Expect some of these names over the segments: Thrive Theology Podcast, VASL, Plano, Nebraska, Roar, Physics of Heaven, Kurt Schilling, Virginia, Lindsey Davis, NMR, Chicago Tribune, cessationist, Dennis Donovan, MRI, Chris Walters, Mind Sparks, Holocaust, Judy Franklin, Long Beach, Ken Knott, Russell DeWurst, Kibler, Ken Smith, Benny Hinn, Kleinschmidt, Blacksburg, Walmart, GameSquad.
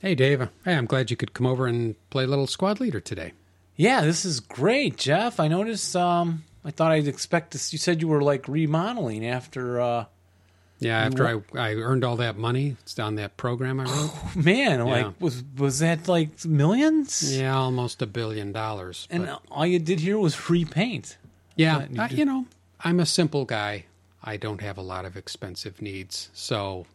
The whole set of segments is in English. Hey, Dave. Hey, I'm glad you could come over and play a little Squad Leader today. Yeah, this is great, Jeff. I noticed, I thought I'd expect this. You said you were, like, remodeling after... After I earned all that money. It's on that program I wrote. Oh, man, was that, like, millions? Yeah, almost $1 billion. And all you did here was repaint. Yeah, I'm a simple guy. I don't have a lot of expensive needs, so...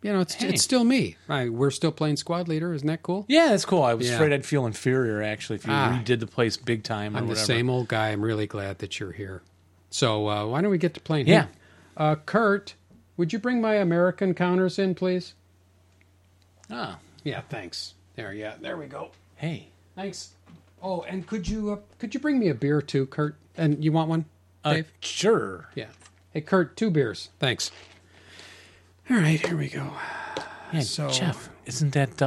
You know, it's still me. Right, we're still playing Squad Leader. Isn't that cool? Yeah, that's cool. I was afraid I'd feel inferior, actually, if you redid the place big time or whatever. I'm the same old guy. I'm really glad that you're here. So why don't we get to playing here? Yeah. Kurt, would you bring my American counters in, please? Ah. Yeah, thanks. There we go. Hey. Thanks. Oh, and could you bring me a beer, too, Kurt? And you want one, Dave? Sure. Yeah. Hey, Kurt, 2 beers. Thanks. All right, here we go. Yeah, so, Jeff, isn't that...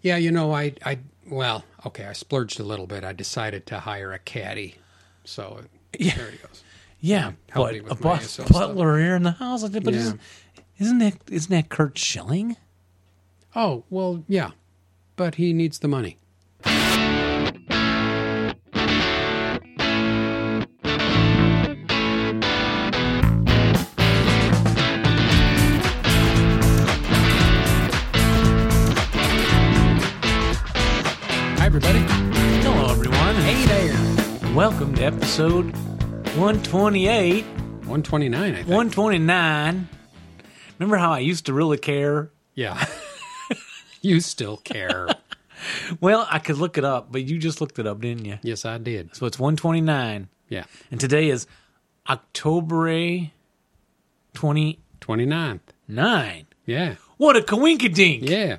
Yeah, you know, I splurged a little bit. I decided to hire a caddy, so there he goes. Yeah, but a butler here in the house. But isn't that Kurt Schilling? Oh, well, yeah, but he needs the money. Welcome to episode 128. 129, I think. 129. Remember how I used to really care? Yeah. You still care. Well, I could look it up, but you just looked it up, didn't you? Yes, I did. So it's 129. Yeah. And today is October 29th. 9. Yeah. What a coinkydink. Yeah.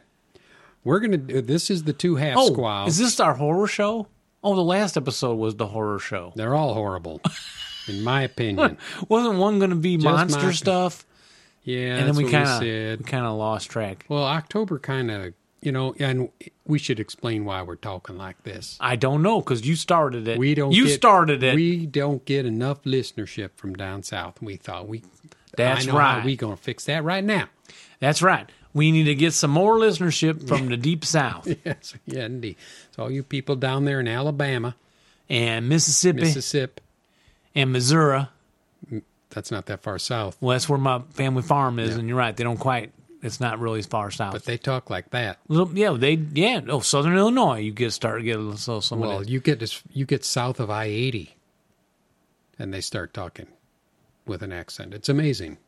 We're going to do, this is the two-half squad. Is this our horror show? Oh, the last episode was the horror show. They're all horrible, in my opinion. Wasn't one going to be just monster stuff? Yeah, and that's then we kind of lost track. Well, October kind of, and we should explain why we're talking like this. I don't know, because you started it. We don't get enough listenership from down south, and we thought we're going to fix that right now. That's right. We need to get some more listenership from the deep south. Yes, yeah, indeed. So all you people down there in Alabama. And Mississippi. And Missouri. That's not that far south. Well, that's where my family farm is, and you're right. They don't quite, it's not really as far south. But they talk like that. Southern Illinois, you get you get south of I-80, and they start talking with an accent. It's amazing.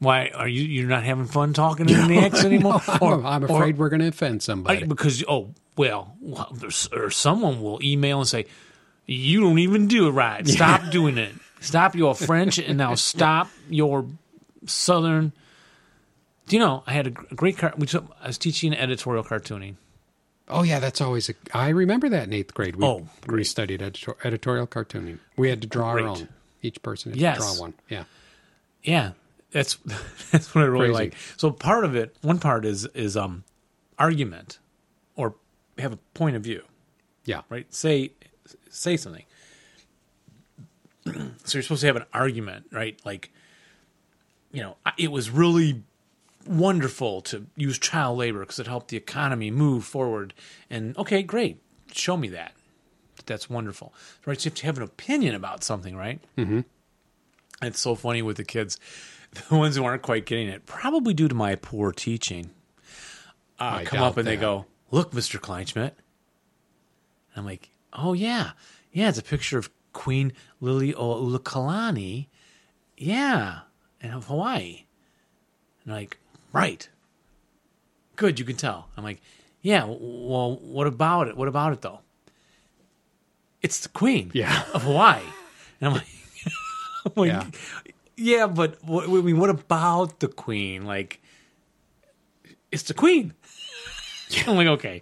Why are you're not having fun talking in the accent anymore? I'm afraid we're going to offend somebody. Or someone will email and say, you don't even do it right. Stop doing it. Stop your French and now stop your Southern. Do you know, I had a great I was teaching editorial cartooning. Oh, yeah, that's always I remember that in 8th grade. We studied editorial cartooning. We had to draw our own. Each person had to draw one. Yeah. Yeah. That's what I really like. So part of it, one part is argument, or have a point of view. Yeah. Right. Say something. So you're supposed to have an argument, right? Like, it was really wonderful to use child labor because it helped the economy move forward. And okay, great, show me that. That's wonderful, right? So you have to have an opinion about something, right? Mm-hmm. It's so funny with the kids. The ones who aren't quite getting it, probably due to my poor teaching, come up and they go, "Look, Mr. Kleinschmidt." And I'm like, "Oh yeah, it's a picture of Queen Liliuokalani, and of Hawaii." And I'm like, "Right, good, you can tell." I'm like, "Yeah, well, what about it? What about it though? It's the Queen of Hawaii." And I'm like, Yeah, but what about the Queen? Like, it's the Queen. I'm like, okay,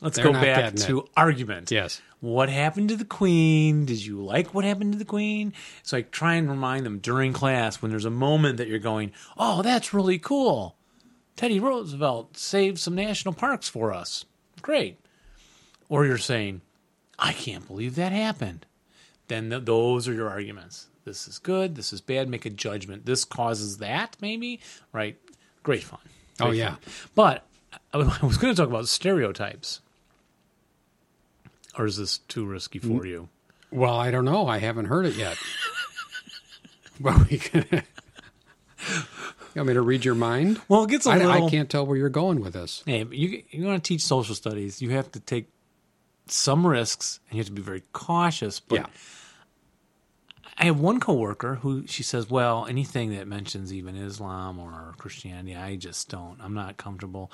let's go back to argument. Yes. What happened to the Queen? Did you like what happened to the Queen? So I try and remind them during class when there's a moment that you're going, oh, that's really cool. Teddy Roosevelt saved some national parks for us. Great. Or you're saying, I can't believe that happened. Then those are your arguments. This is good. This is bad. Make a judgment. This causes that, maybe. Right? Great fun. But I was going to talk about stereotypes. Or is this too risky for you? Well, I don't know. I haven't heard it yet. But we can... You want me to read your mind? Well, it gets a little... I can't tell where you're going with this. Hey, you want to teach social studies. You have to take some risks, and you have to be very cautious. But yeah. I have one coworker who she says, well, anything that mentions even Islam or Christianity, I just don't. I'm not comfortable.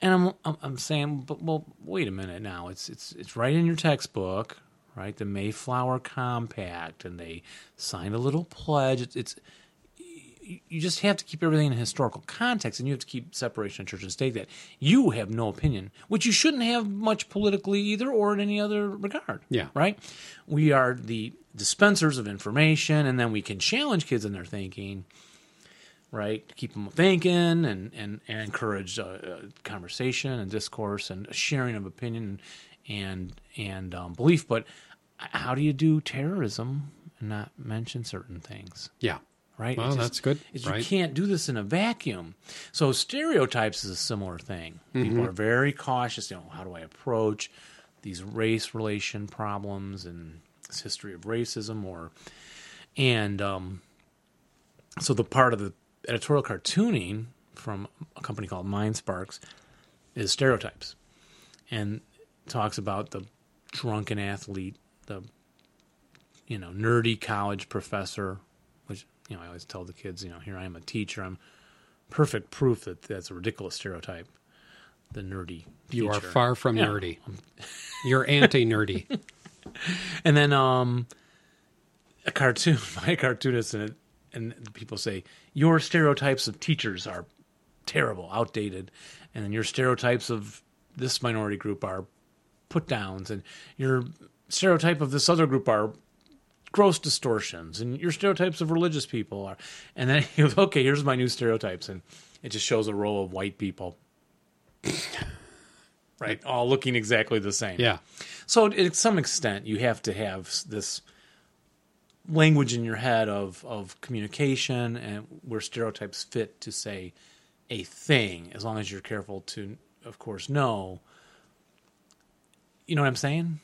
And I'm saying, but, well, wait a minute now. It's right in your textbook, right? The Mayflower Compact, and they signed a little pledge. You just have to keep everything in historical context, and you have to keep separation of church and state. That you have no opinion, which you shouldn't have much politically either, or in any other regard. Yeah, right. We are the dispensers of information, and then we can challenge kids in their thinking, right? Keep them thinking and encourage conversation and discourse and sharing of opinion and belief. But how do you do terrorism and not mention certain things? Yeah. Right? Well, that's good. Right. You can't do this in a vacuum. So stereotypes is a similar thing. Mm-hmm. People are very cautious. You know, how do I approach these race relation problems and this history of racism? So the part of the editorial cartooning from a company called Mind Sparks is stereotypes, and talks about the drunken athlete, the nerdy college professor. You know, I always tell the kids, here I am a teacher. I'm perfect proof that that's a ridiculous stereotype. The nerdy teacher. You are far from nerdy. You're anti-nerdy. And then a cartoonist, and people say, your stereotypes of teachers are terrible, outdated. And then your stereotypes of this minority group are put-downs. And your stereotype of this other group are gross distortions, and your stereotypes of religious people are, and then he goes, okay, here's my new stereotypes, and it just shows a row of white people, right, all looking exactly the same. Yeah. So to some extent, you have to have this language in your head of communication and where stereotypes fit to say a thing, as long as you're careful to, of course, know. You know what I'm saying?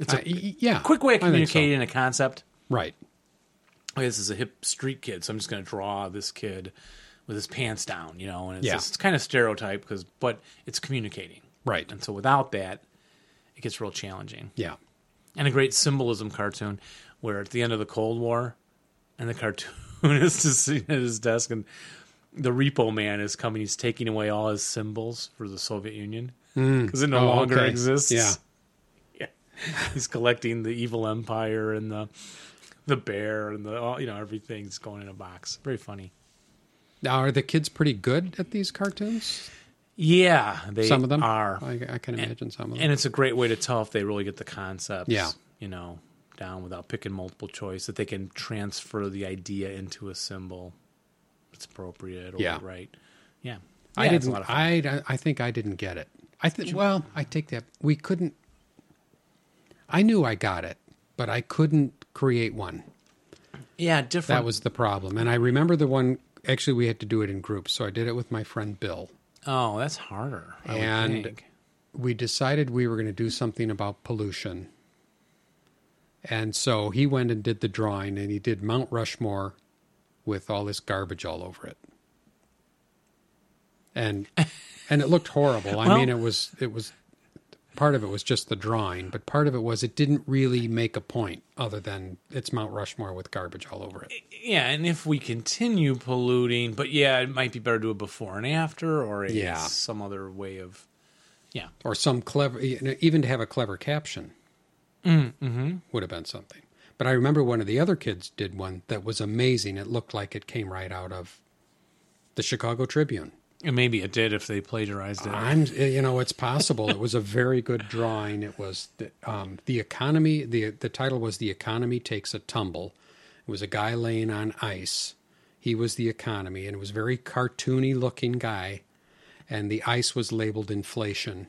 It's a quick way of communicating a concept. Right. Okay, this is a hip street kid, so I'm just going to draw this kid with his pants down, and it's just kind of stereotype, but it's communicating. Right. And so without that, it gets real challenging. Yeah. And a great symbolism cartoon where at the end of the Cold War, and the cartoonist is sitting at his desk, and the repo man is coming. He's taking away all his symbols for the Soviet Union because it no longer exists. Yeah. He's collecting the evil empire and the bear and everything's going in a box. Very funny. Now, are the kids pretty good at these cartoons? Yeah, some of them are. I can imagine some of them. And it's a great way to tell if they really get the concepts, down without picking multiple choice, that they can transfer the idea into a symbol. It's appropriate, or right? Yeah, I didn't. I think I didn't get it. Well, I take that we couldn't. I knew I got it, but I couldn't create one. Yeah, different. That was the problem. And I remember the one, actually, we had to do it in groups, so I did it with my friend Bill. Oh, that's harder, I would think. We decided we were going to do something about pollution. And so he went and did the drawing, and he did Mount Rushmore with all this garbage all over it. And it looked horrible. Well, I mean, it was... Part of it was just the drawing, but part of it was it didn't really make a point other than it's Mount Rushmore with garbage all over it. Yeah, and if we continue polluting, but it might be better to do a before and after or some other way of... Yeah. Or some clever... even to have a clever caption would have been something. But I remember one of the other kids did one that was amazing. It looked like it came right out of the Chicago Tribune. And maybe it did if they plagiarized it. It's possible. It was a very good drawing. It was the economy. The title was "The Economy Takes a Tumble." It was a guy laying on ice. He was the economy, and it was a very cartoony looking guy. And the ice was labeled inflation.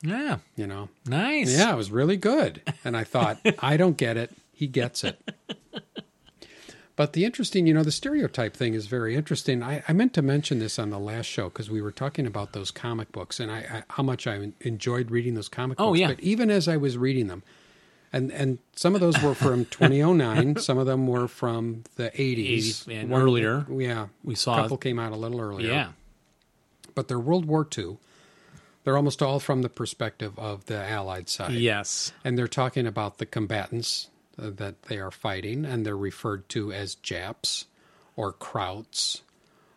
Yeah, nice. Yeah, it was really good. And I thought, I don't get it. He gets it. But the interesting, the stereotype thing is very interesting. I meant to mention this on the last show because we were talking about those comic books and how much I enjoyed reading those comic books. Yeah. But even as I was reading them, and some of those were from 2009, some of them were from the 80s. And earlier. Yeah. We saw a couple came out a little earlier. Yeah. But they're World War II. They're almost all from the perspective of the Allied side. Yes. And they're talking about the combatants that they are fighting, and they're referred to as Japs or Krauts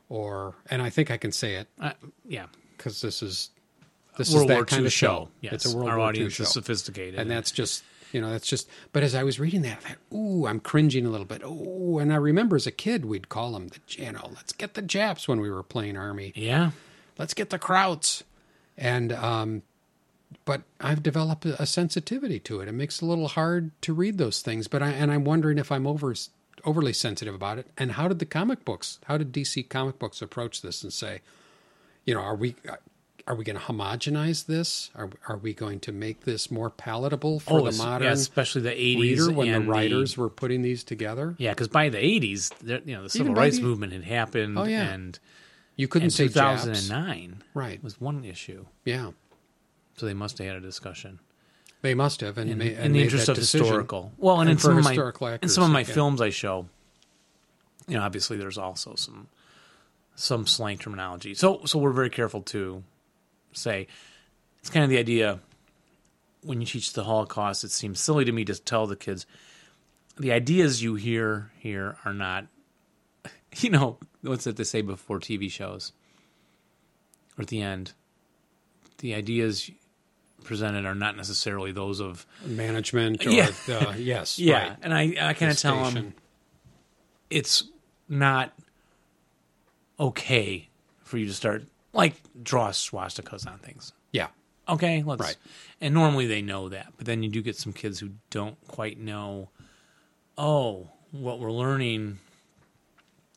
or, and I think I can say it. Yeah. Because this is that kind of show. Yes. It's a World War II show. Our audience is sophisticated. And that's just, but as I was reading that, I thought, I'm cringing a little bit. Oh, and I remember as a kid, we'd call them let's get the Japs when we were playing Army. Yeah. Let's get the Krauts. And, but I've developed a sensitivity to it. It makes it a little hard to read those things, but I'm wondering if I'm overly sensitive about it. And how did DC comic books approach this and say, are we going to homogenize this? Are we going to make this more palatable for the modern, especially the 80s reader when the writers were putting these together? Yeah, because by the 80s, the civil rights movement had happened. Oh, yeah. And you couldn't say 2009 Japs. Right. Was one issue. Yeah. So they must have had a discussion. They must have, and in the interest of decision. Historical. Well, and in some of my accuracy, films I show, obviously there's also some slang terminology. So we're very careful to say it's kind of the idea when you teach the Holocaust. It seems silly to me to tell the kids the ideas you hear here are not, what's it they say before TV shows or at the end, the ideas presented are not necessarily those of management or yes. Yeah. Right. And I kind of tell them it's not okay for you to start draw swastikas on things. Yeah. Okay. And normally they know that, but then you do get some kids who don't quite know, what we're learning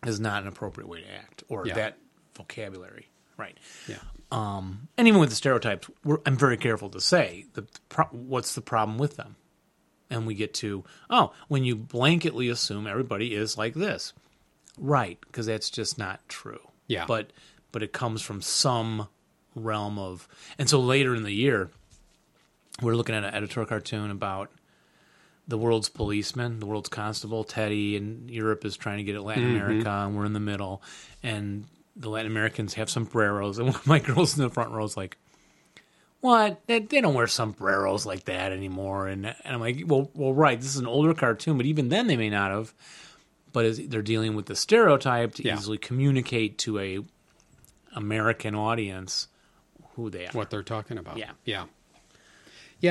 is not an appropriate way to act or that vocabulary. Right. Yeah. And even with the stereotypes, I'm very careful to say what's the problem with them. And we get to, when you blanketly assume everybody is like this. Right, because that's just not true. Yeah. But it comes from some realm of... And so later in the year, we're looking at an editorial cartoon about the world's policeman, the world's constable, Teddy, and Europe is trying to get at Latin America, and we're in the middle, and... The Latin Americans have sombreros, and one of my girls in the front row is like, "What? They don't wear sombreros like that anymore." And I'm like, "Well, right. This is an older cartoon, but even then, they may not have." But they're dealing with the stereotype to easily communicate to a American audience who they are, what they're talking about. Yeah.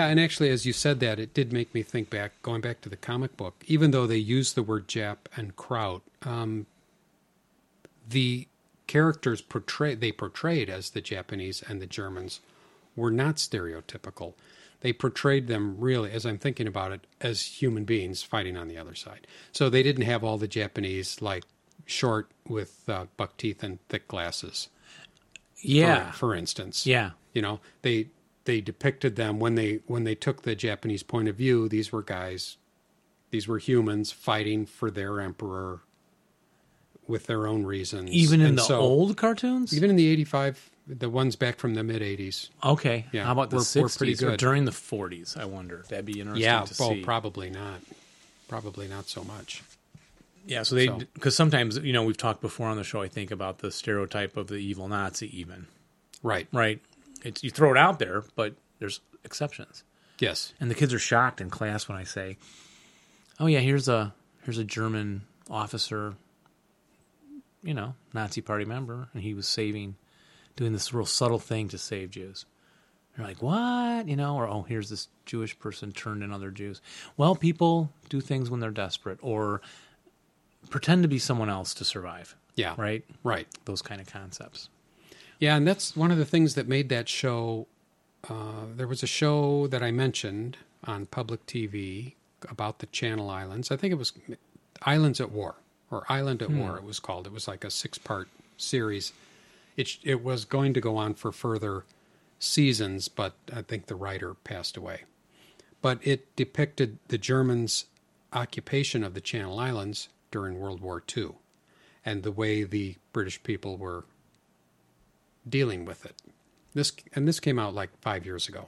And actually, as you said that, it did make me think back, going back to the comic book. Even though they use the word Jap and Kraut, the characters portrayed as the Japanese and the Germans were not stereotypical. They portrayed them really, as I'm thinking about it, as human beings fighting on the other side. So they didn't have all the Japanese short with buck teeth and thick glasses. Yeah, for instance. Yeah, they depicted them when they took the Japanese point of view. These were guys, these were humans fighting for their emperor. With their own reasons. Even in the old cartoons? Even in the 85, the ones back from the mid-80s. Okay. Yeah. How about the 60s? We're pretty good. Or during the 40s, I wonder. That'd be interesting to see. Yeah, probably not. Probably not so much. Yeah, so because sometimes, we've talked before on the show, I think, about the stereotype of the evil Nazi even. Right. Right. It's, you throw it out there, but there's exceptions. Yes. And the kids are shocked in class when I say, here's a German officer... Nazi party member, and he was doing this real subtle thing to save Jews. They're like, what? Or, here's this Jewish person turned in other Jews. Well, people do things when they're desperate or pretend to be someone else to survive. Yeah. Right? Right. Those kind of concepts. Yeah, and that's one of the things that made that show. There was a show that I mentioned on public TV about the Channel Islands. I think it was Islands at War. Or Island at War, it was called. It was like a 6-part series. It was going to go on for further seasons, but I think the writer passed away. But it depicted the Germans' occupation of the Channel Islands during World War II and the way the British people were dealing with it. This came out like 5 years ago.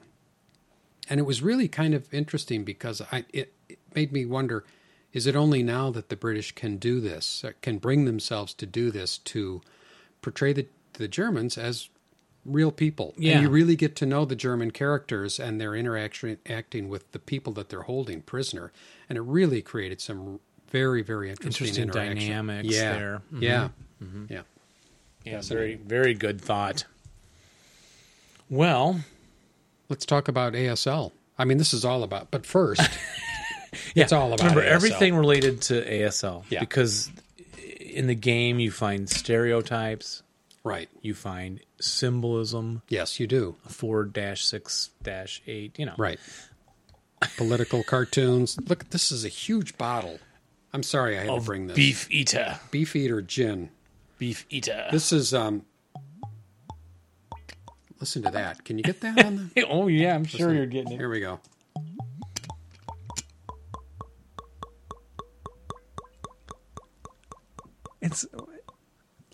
And it was really kind of interesting because it made me wonder, is it only now that the British can do this, can bring themselves to do this, to portray the Germans as real people? Yeah. And you really get to know the German characters and their interacting with the people that they're holding prisoner. And it really created some very, very interesting dynamics there. Mm-hmm. Yeah. Mm-hmm. Yeah. Yeah. Very, very good thought. Well, let's talk about ASL. I mean, this is all about, but first, it's all about ASL. Everything related to ASL. Yeah. Because in the game, you find stereotypes. Right. You find symbolism. Yes, you do. 4-6-8, Right. Political cartoons. Look, this is a huge bottle. I'm sorry I had to bring this. Beef Eater. Beef Eater Gin. Beef Eater. This is, listen to that. Can you get that on the... Oh, yeah, I'm sure you're getting it. Here we go. It's...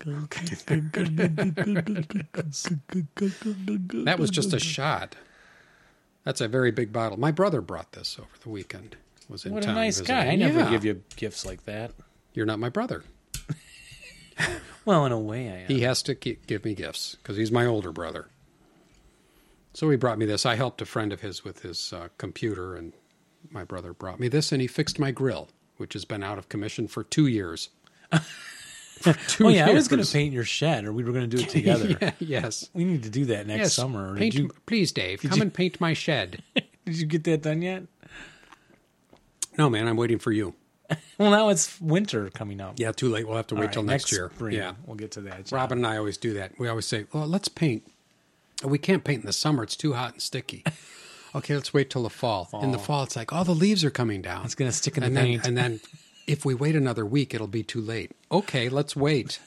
That was just a shot. That's a very big bottle. My brother brought this over the weekend. Was in what town a nice visiting. Guy. I never give you gifts like that. You're not my brother. Well, in a way I am. He has to give me gifts because he's my older brother. So he brought me this. I helped a friend of his with his computer, and my brother brought me this, and he fixed my grill, which has been out of commission for 2 years. I was going to paint your shed, or we were going to do it together. Yes. We need to do that next summer. Please, Dave, come and paint my shed. Did you get that done yet? No, man, I'm waiting for you. Well, now it's winter coming up. Yeah, too late. We'll have to wait till next year. Spring, yeah, we'll get to that. Robin and I always do that. We always say, well, let's paint. We can't paint in the summer. It's too hot and sticky. Okay, let's wait till the fall. In the fall, it's like, the leaves are coming down. It's going to stick in the paint. And then... If we wait another week, it'll be too late. Okay, let's wait.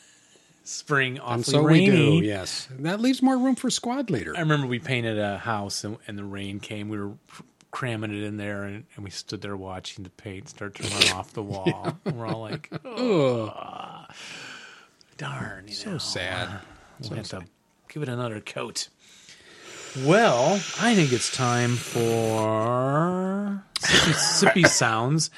Spring awfully and so rainy. We do, yes. That leaves more room for Squad Leader. I remember we painted a house and the rain came. We were cramming it in there and we stood there watching the paint start to run off the wall. Yeah. And we're all like, oh, darn. So sad. We'll have to give it another coat. Well, I think it's time for Sippy Sounds.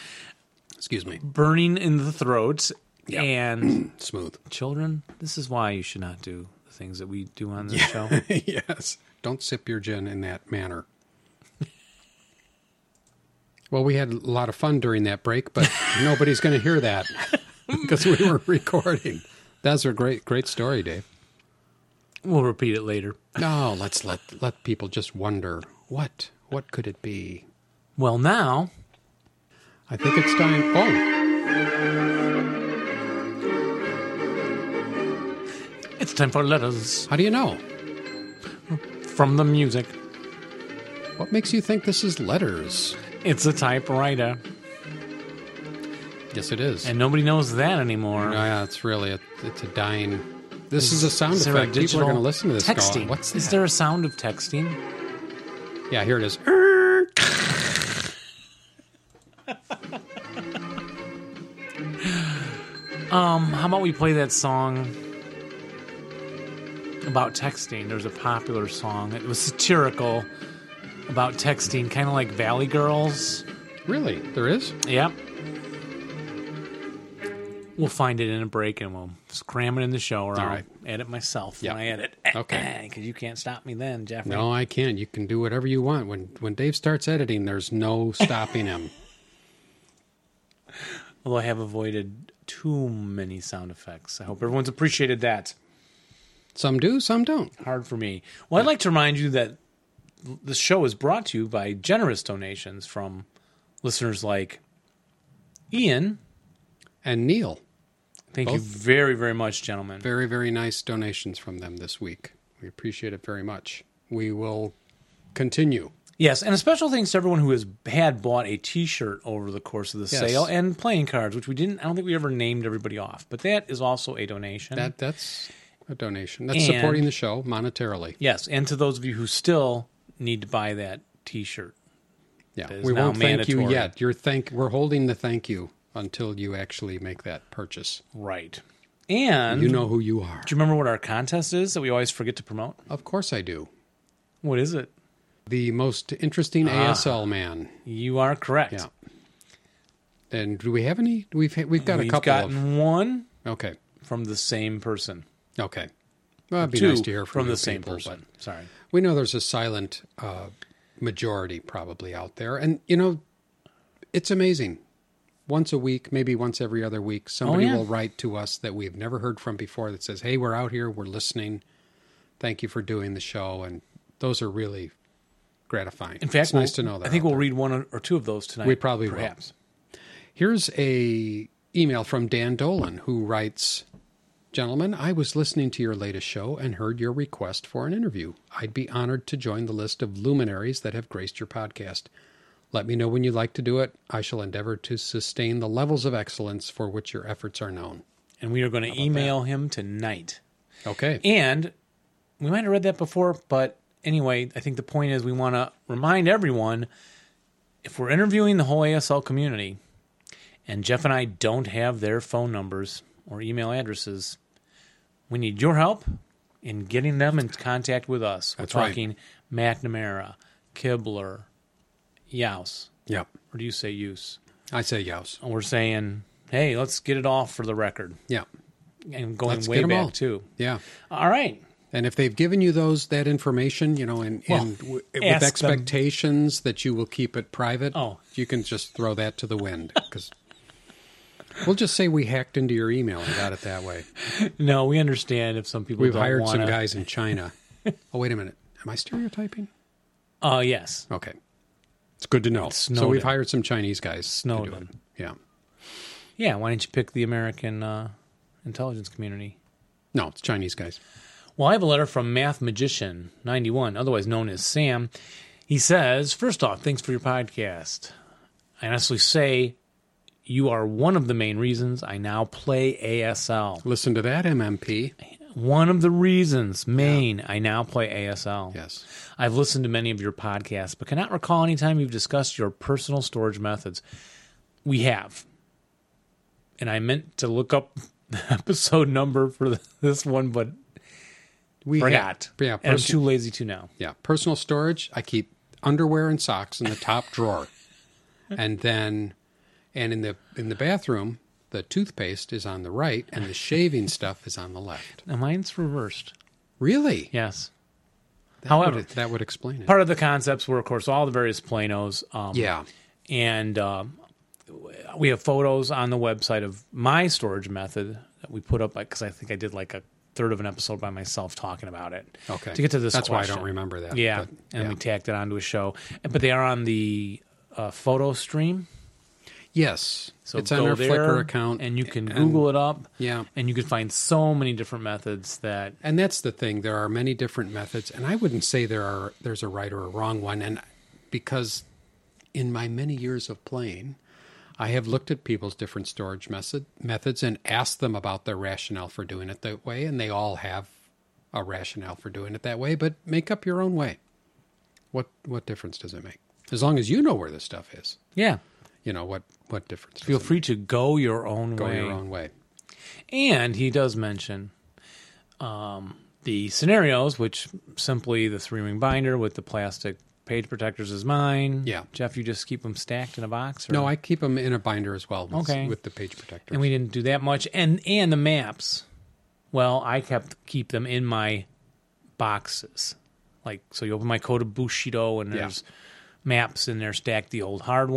Excuse me. Burning in the throat and smooth. Children, this is why you should not do the things that we do on this show. Yes. Don't sip your gin in that manner. Well, we had a lot of fun during that break, but nobody's going to hear that because we were recording. That's a great story, Dave. We'll repeat it later. No, let's let people just wonder what could it be? Well, now... I think it's time. Oh! It's time for letters. How do you know? From the music. What makes you think this is letters? It's a typewriter. Yes, it is. And nobody knows that anymore. No, yeah, it's really it's a dying. This is a sound effect. People are going to listen to this. Texting. Going, what's that? Is there a sound of texting? Yeah, here it is. How about we play that song about texting? There's a popular song. It was satirical about texting, kind of like Valley Girls. Really? There is? Yep. We'll find it in a break and we'll cram it in the show, or I'll edit myself when I edit. Okay. Because you can't stop me then, Jeffrey. No, I can't. You can do whatever you want. When Dave starts editing, there's no stopping him. Although I have avoided... too many sound effects. I hope everyone's appreciated that. Some do, some don't. Hard for me. Well, I'd like to remind you that the show is brought to you by generous donations from listeners like Ian and Neil. Thank you very, very much, gentlemen. Very, very nice donations from them this week. We appreciate it very much. We will continue. Yes, and a special thanks to everyone who had bought a T-shirt over the course of the sale, and playing cards, which I don't think we ever named everybody off. But that is also a donation. That's a donation. That's supporting the show monetarily. Yes, and to those of you who still need to buy that T-shirt. Yeah, we won't thank you yet. We're holding the thank you until you actually make that purchase. Right. And you know who you are. Do you remember what our contest is that we always forget to promote? Of course I do. What is it? The most interesting ASL man. You are correct. Yeah. And do we have any? We've got a couple. We've gotten one. Okay. From the same person. Okay. Well, it'd be nice to hear from the same person. Sorry. We know there's a silent majority probably out there. And, you know, it's amazing. Once a week, maybe once every other week, somebody will write to us that we've never heard from before that says, hey, we're out here, we're listening. Thank you for doing the show. And those are really gratifying. In fact, it's nice to know that. I think we'll read one or two of those tonight. We probably will. Here's a email from Dan Dolan, who writes, gentlemen, I was listening to your latest show and heard your request for an interview. I'd be honored to join the list of luminaries that have graced your podcast. Let me know when you'd like to do it. I shall endeavor to sustain the levels of excellence for which your efforts are known. And we are going to email him tonight. Okay. And we might have read that before, but anyway, I think the point is we want to remind everyone, if we're interviewing the whole ASL community, and Jeff and I don't have their phone numbers or email addresses, we need your help in getting them in contact with us. We're talking McNamara, Kibler, Yaus. Yep. Or do you say Use? I say Yaus. And we're saying, hey, let's get it off for the record. Yeah. And going way back, too. Yeah. All right. And if they've given you that information, you know, and with expectations that you will keep it private, you can just throw that to the wind. Because we'll just say we hacked into your email and got it that way. No, we understand if some people don't want to. We've hired some guys in China. Oh, wait a minute. Am I stereotyping? Yes. Okay. It's good to know. So we've hired some Chinese guys. Snowden. Yeah. Yeah, why didn't you pick the American intelligence community? No, it's Chinese guys. Well, I have a letter from Math Magician 91, otherwise known as Sam. He says, first off, thanks for your podcast. I honestly say you are one of the main reasons I now play ASL. Listen to that, MMP. One of the reasons, I now play ASL. Yes. I've listened to many of your podcasts, but cannot recall any time you've discussed your personal storage methods. We have. And I meant to look up the episode number for this one, but we forgot. And I'm too lazy to now. Yeah, personal storage, I keep underwear and socks in the top drawer. And in the bathroom, the toothpaste is on the right, and the shaving stuff is on the left. Now, mine's reversed. Really? Yes. However, that would explain it. Part of the concepts were, of course, all the various Planos. And we have photos on the website of my storage method that we put up, because I think I did like a third of an episode by myself talking about it. Okay. To get to this question. That's why I don't remember that. Yeah. And we tacked it onto a show. But they are on the photo stream. Yes, so it's on our Flickr account. And you can Google it up, and you can find so many different methods that... And that's the thing. There are many different methods, and I wouldn't say there's a right or a wrong one, and because in my many years of playing, I have looked at people's different storage methods and asked them about their rationale for doing it that way, and they all have a rationale for doing it that way, but make up your own way. What difference does it make? As long as you know where this stuff is. Yeah. You know, what difference? Feel free to go your own way. Go your own way. And he does mention the scenarios, which simply the three-ring binder with the plastic page protectors is mine. Yeah. Jeff, you just keep them stacked in a box? Or? No, I keep them in a binder as well with the page protectors. And we didn't do that much. And the maps, well, I keep them in my boxes. Like, so you open my code of Bushido, and there's maps in there stacked, the old hard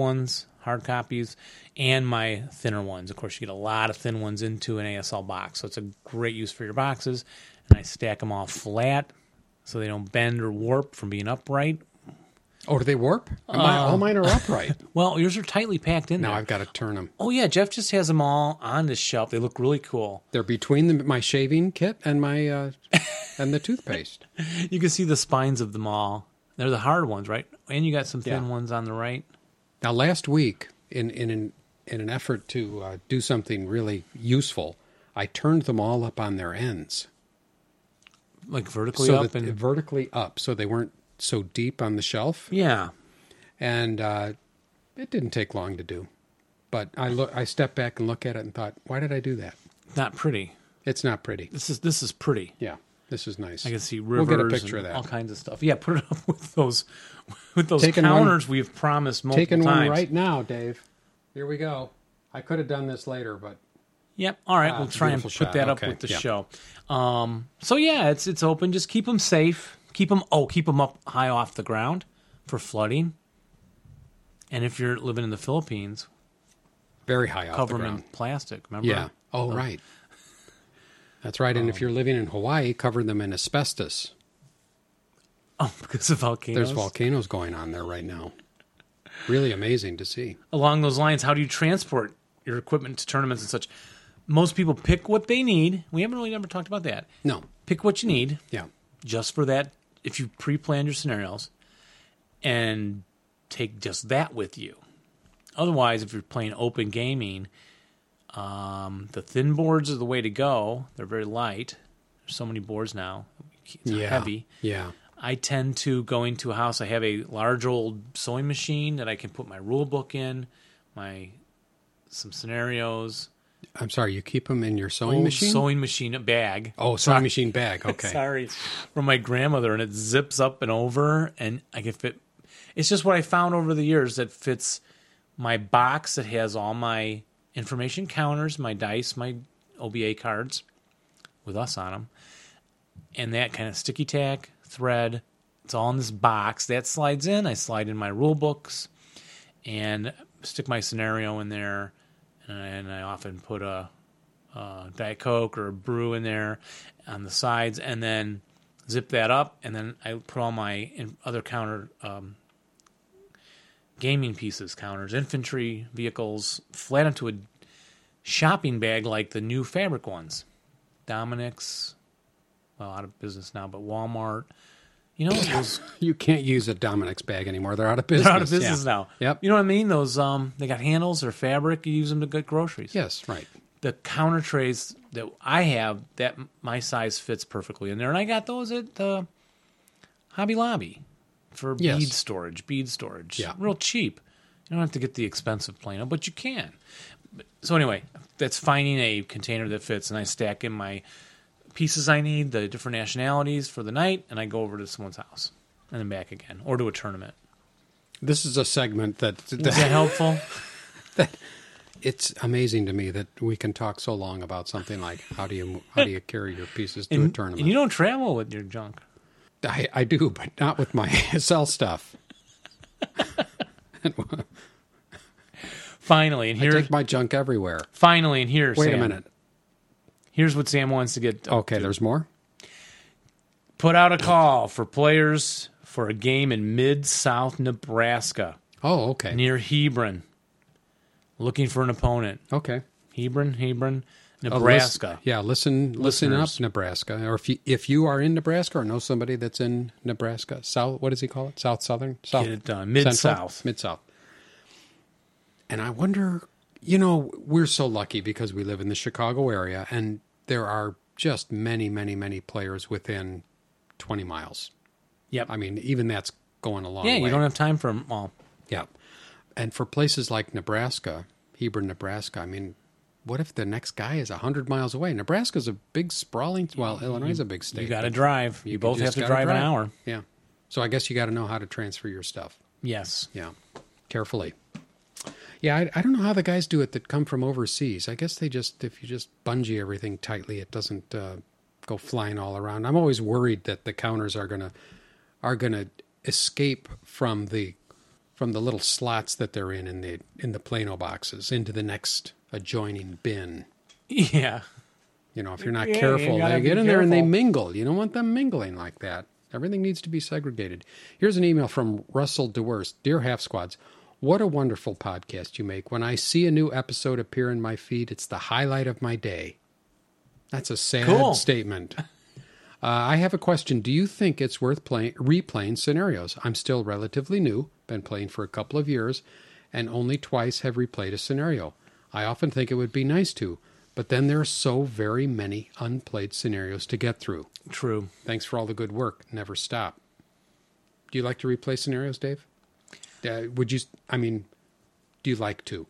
copies, and my thinner ones. Of course, you get a lot of thin ones into an ASL box, so it's a great use for your boxes. And I stack them all flat so they don't bend or warp from being upright. Oh, do they warp? All mine are upright. Well, yours are tightly packed in there. Now I've got to turn them. Oh, yeah, Jeff just has them all on the shelf. They look really cool. They're between my shaving kit and my and the toothpaste. You can see the spines of them all. They're the hard ones, right? And you got some thin ones on the right. Now, last week, in an effort to do something really useful, I turned them all up on their ends, like vertically up, and vertically up, so they weren't so deep on the shelf. Yeah, and it didn't take long to do. But I stepped back and looked at it and thought, why did I do that? Not pretty. It's not pretty. This is pretty. Yeah, this is nice. I can see rivers. We'll get a picture of that. All kinds of stuff. Yeah, put it up with those counters we've promised multiple times. Taking one right now, Dave. Here we go. I could have done this later, but. Yep. All right, we'll try and put that up with the show. So yeah, it's open. Just keep them safe. Keep them up high off the ground for flooding. And if you're living in the Philippines, very high off the ground. Cover them in plastic. Remember? Yeah. Oh, right. That's right. And if you're living in Hawaii, cover them in asbestos. Oh, because of volcanoes. There's volcanoes going on there right now. Really amazing to see. Along those lines, how do you transport your equipment to tournaments and such? Most people pick what they need. We haven't really ever talked about that. No. Pick what you need. Yeah. Just for that, if you pre-plan your scenarios, and take just that with you. Otherwise, if you're playing open gaming, the thin boards are the way to go. They're very light. There's so many boards now. It's heavy. Yeah. I tend to go into a house. I have a large old sewing machine that I can put my rule book in, some scenarios. I'm sorry, you keep them in your sewing machine? Sewing machine bag. Oh, sewing machine bag. Okay. Sorry. From my grandmother, and it zips up and over, and I can fit. It's just what I found over the years that fits my box that has all my information counters, my dice, my OBA cards with us on them, and that kind of sticky tack, thread. It's all in this box. That slides in. I slide in my rule books and stick my scenario in there, and I often put a Diet Coke or a brew in there on the sides, and then zip that up, and then I put all my other counter gaming pieces, counters, infantry vehicles, flat into a shopping bag like the new fabric ones. Dominic's, well, out of business now, but Walmart. You know, those, you can't use a Dominic's bag anymore. They're out of business. They're out of business now. Yep. You know what I mean? Those they got handles or fabric. You use them to get groceries. Yes, right. The counter trays that I have, that my size fits perfectly in there, and I got those at the Hobby Lobby. For bead storage. Yeah. Real cheap. You don't have to get the expensive Plano, but you can. So anyway, that's finding a container that fits, and I stack in my pieces I need, the different nationalities for the night, and I go over to someone's house and then back again, or to a tournament. This is a segment that is that helpful? It's amazing to me that we can talk so long about something like how do you carry your pieces to a tournament. And you don't travel with your junk. I do, but not with my ASL stuff. I take my junk everywhere. Finally, and here, Sam. Wait a minute. Here's what Sam wants to get. Okay, there's more? Put out a call for players for a game in mid-south Nebraska. Oh, okay. Near Hebron. Looking for an opponent. Okay. Hebron. Nebraska. Listen up, Nebraska. Or if you are in Nebraska or know somebody that's in Nebraska, South, what does he call it? Southern? Get it done. Mid-South. And I wonder, you know, we're so lucky because we live in the Chicago area, and there are just many, many, many players within 20 miles. Yep. I mean, even that's going a long way. Yeah, you don't have time for them all. Yeah. And for places like Nebraska, Hebron, Nebraska, I mean, what if the next guy is 100 miles away? Nebraska's a big sprawling... Well, Illinois is a big state. You got to drive. You both have to drive an hour. Yeah. So I guess you got to know how to transfer your stuff. Yes. Yeah. Carefully. Yeah, I don't know how the guys do it that come from overseas. I guess they just... If you just bungee everything tightly, it doesn't go flying all around. I'm always worried that the counters are going to escape from the little slots that they're in the Plano boxes into the next... adjoining bin. Yeah. You know, if you're not careful, they get in there and they mingle. You don't want them mingling like that. Everything needs to be segregated. Here's an email from Russell DeWurst. Dear Half Squads, what a wonderful podcast you make. When I see a new episode appear in my feed, it's the highlight of my day. That's a sad statement. I have a question. Do you think it's worth replaying scenarios? I'm still relatively new, been playing for a couple of years, and only twice have replayed a scenario. I often think it would be nice to, but then there are so very many unplayed scenarios to get through. True. Thanks for all the good work. Never stop. Do you like to replay scenarios, Dave? Do you like to?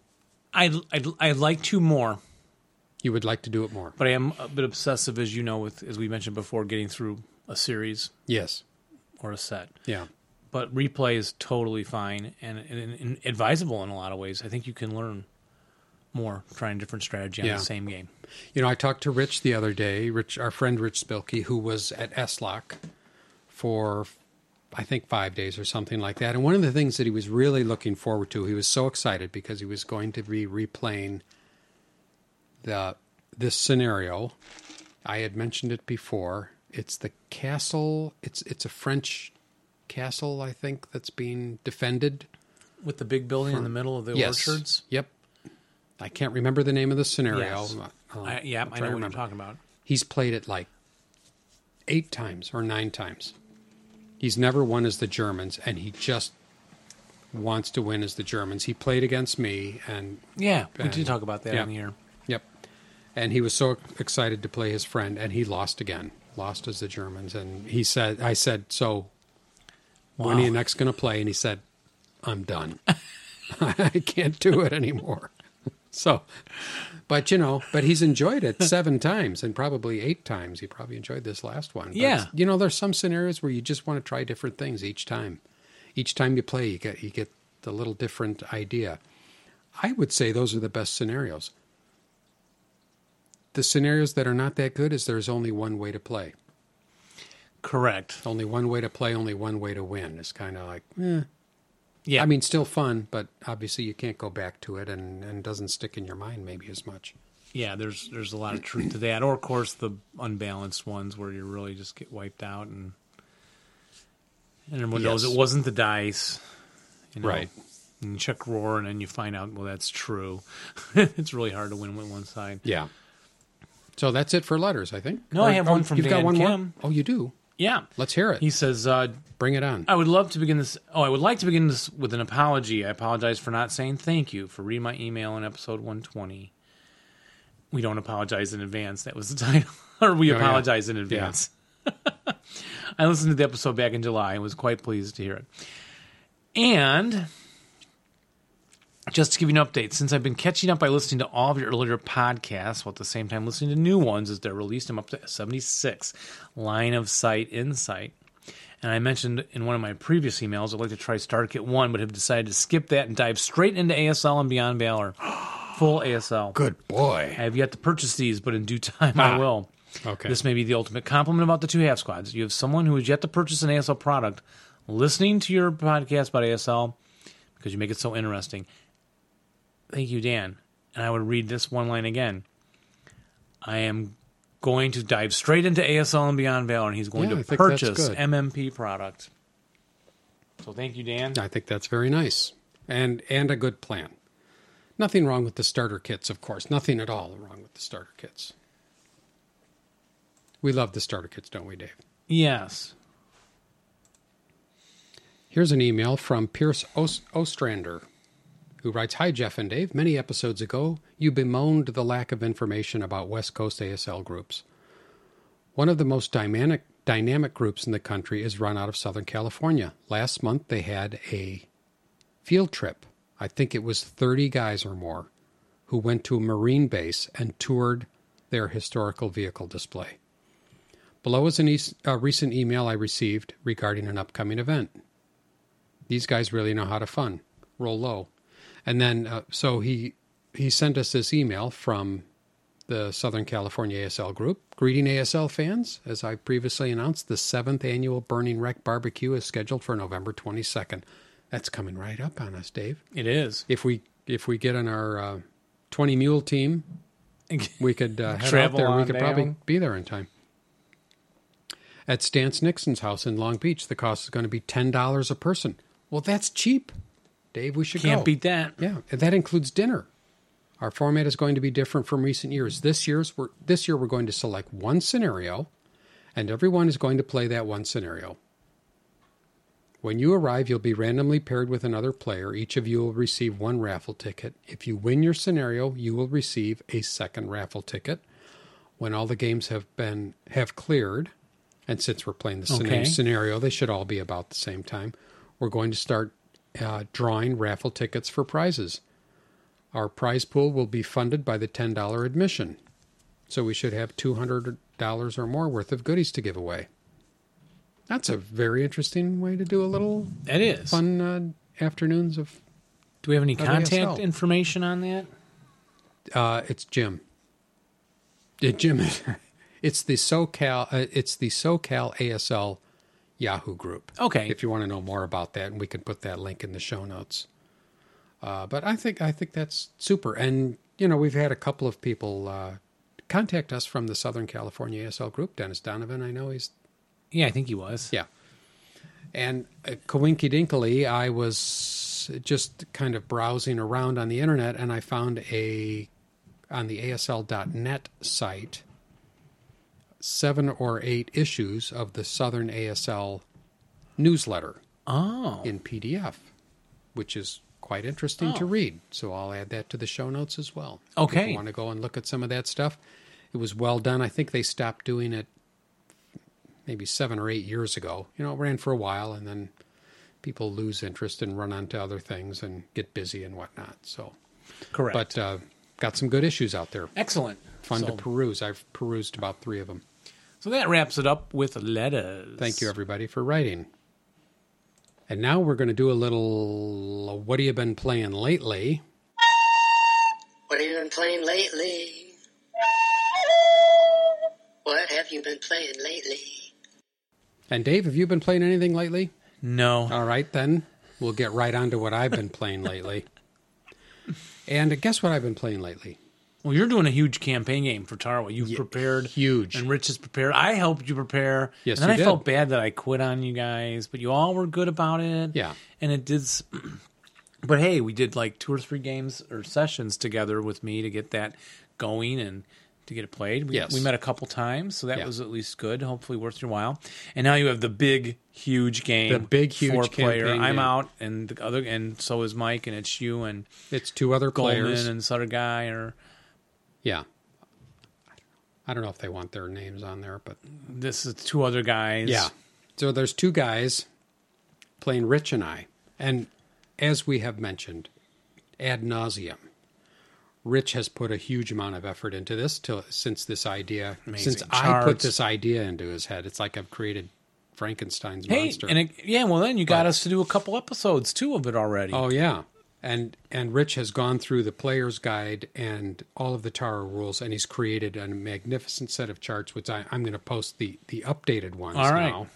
I'd like to more. You would like to do it more. But I am a bit obsessive, as you know, with, as we mentioned before, getting through a series. Yes. Or a set. Yeah. But replay is totally fine and advisable in a lot of ways. I think you can learn more trying different strategy on the same game. You know, I talked to Rich the other day, our friend Rich Spilkey, who was at SLOC for, I think, 5 days or something like that. And one of the things that he was really looking forward to, he was so excited because he was going to be replaying this scenario. I had mentioned it before. It's the castle. It's a French castle, I think, that's being defended. With the big building in the middle of the orchards? Yep. I can't remember the name of the scenario. Yes. I know what you're talking about. He's played it like 8 times or 9 times. He's never won as the Germans, and he just wants to win as the Germans. He played against me, and... Yeah, we did talk about that in the air. Yep. And he was so excited to play his friend, and he lost again. Lost as the Germans. And he said, I said, so when are you next going to play? And he said, I'm done. I can't do it anymore. So, but you know, but he's enjoyed it 7 times and probably 8 times. He probably enjoyed this last one. But, yeah. You know, there's some scenarios where you just want to try different things each time. Each time you play, you get the little different idea. I would say those are the best scenarios. The scenarios that are not that good is there's only one way to play. Correct. Only one way to play, only one way to win. It's kind of like, Yeah. I mean, still fun, but obviously you can't go back to it and doesn't stick in your mind maybe as much. Yeah, there's a lot of truth to that. Or, of course, the unbalanced ones where you really just get wiped out and everyone knows it wasn't the dice. You know? Right. And you check roar and then you find out, well, that's true. It's really hard to win with one side. Yeah. So that's it for letters, I think. No, I have one from Dan Kim. You've got one more? Oh, you do? Yeah. Let's hear it. He says... Bring it on. I would like to begin this with an apology. I apologize for not saying thank you for reading my email in episode 120. We don't apologize in advance. That was the title. Or we apologize in advance. Yeah. I listened to the episode back in July and was quite pleased to hear it. And just to give you an update, since I've been catching up by listening to all of your earlier podcasts, while at the same time listening to new ones as they're released, I'm up to 76, Line of Sight Insight. And I mentioned in one of my previous emails, I'd like to try StarKit 1, but have decided to skip that and dive straight into ASL and Beyond Valor. Full ASL. Good boy. I have yet to purchase these, but in due time I will. Okay. This may be the ultimate compliment about the two half squads. You have someone who has yet to purchase an ASL product listening to your podcast about ASL because you make it so interesting. Thank you, Dan. And I would read this one line again. I am going to dive straight into ASL and Beyond Valor, and he's going to purchase MMP product. So thank you, Dan. I think that's very nice and a good plan. Nothing wrong with the starter kits, of course. Nothing at all wrong with the starter kits. We love the starter kits, don't we, Dave? Yes. Here's an email from Pierce Ostrander, who writes, Hi, Jeff and Dave. Many episodes ago, you bemoaned the lack of information about West Coast ASL groups. One of the most dynamic groups in the country is run out of Southern California. Last month, they had a field trip. I think it was 30 guys or more who went to a Marine base and toured their historical vehicle display. Below is a recent email I received regarding an upcoming event. These guys really know how to fun. Roll low. And then, so he sent us this email from the Southern California ASL group. Greeting ASL fans. As I previously announced, the 7th annual Burning Wreck Barbecue is scheduled for November 22nd. That's coming right up on us, Dave. It is. If we get on our 20 mule team, we could head out there. We could probably be there in time. At Stance Nixon's house in Long Beach, the cost is going to be $10 a person. Well, that's cheap. Dave, we should Can't beat that. Yeah, and that includes dinner. Our format is going to be different from recent years. This year we're going to select one scenario, and everyone is going to play that one scenario. When you arrive, you'll be randomly paired with another player. Each of you will receive one raffle ticket. If you win your scenario, you will receive a second raffle ticket. When all the games have cleared, and since we're playing the same scenario, they should all be about the same time. We're going to start drawing raffle tickets for prizes. Our prize pool will be funded by the $10 admission, so we should have $200 or more worth of goodies to give away. That's a very interesting way to do a little fun afternoons of... Do we have any contact information on that? It's Jim. It's the SoCal ASL Yahoo group. Okay. If you want to know more about that, and we can put that link in the show notes. But I think that's super. And, you know, we've had a couple of people contact us from the Southern California ASL group. Dennis Donovan, I know he's... Yeah, I think he was. Yeah. And coinky-dinkily, I was just kind of browsing around on the internet, and I found on the ASL.net site, 7 or 8 issues of the Southern ASL newsletter in PDF, which is quite interesting to read. So I'll add that to the show notes as well. Okay. If you want to go and look at some of that stuff, it was well done. I think they stopped doing it maybe 7 or 8 years ago. You know, it ran for a while, and then people lose interest and run onto other things and get busy and whatnot. So, correct. But got some good issues out there. Excellent. Fun to peruse. I've perused about 3 of them. So that wraps it up with letters. Thank you, everybody, for writing. And now we're going to do a little, what have you been playing lately? What have you been playing lately? What have you been playing lately? And Dave, have you been playing anything lately? No. All right, then. We'll get right on to what I've been playing lately. And guess what I've been playing lately? Well, you're doing a huge campaign game for Tarawa. You've prepared. Huge. And Rich has prepared. I helped you prepare. Yes, you did. And then I felt bad that I quit on you guys, but you all were good about it. Yeah. And it did. But hey, we did like 2 or 3 games or sessions together with me to get that going and to get it played. We met a couple times, so that was at least good. Hopefully worth your while. And now you have the big, huge game. The big, huge 4-player. I'm out, and the other, and so is Mike, and it's you, and it's 2 other Goldman players, and this other guy, or yeah, I don't know if they want their names on there, but this is 2 other guys. Yeah, so there's 2 guys playing Rich and I, and as we have mentioned, ad nauseum. Rich has put a huge amount of effort into this since this idea, amazing. Since I put this idea into his head. It's like I've created Frankenstein's monster. And then you got us to do a couple episodes, too, of it already. Oh, yeah. And Rich has gone through the player's guide and all of the Tara rules, and he's created a magnificent set of charts, which I'm going to post the updated ones now.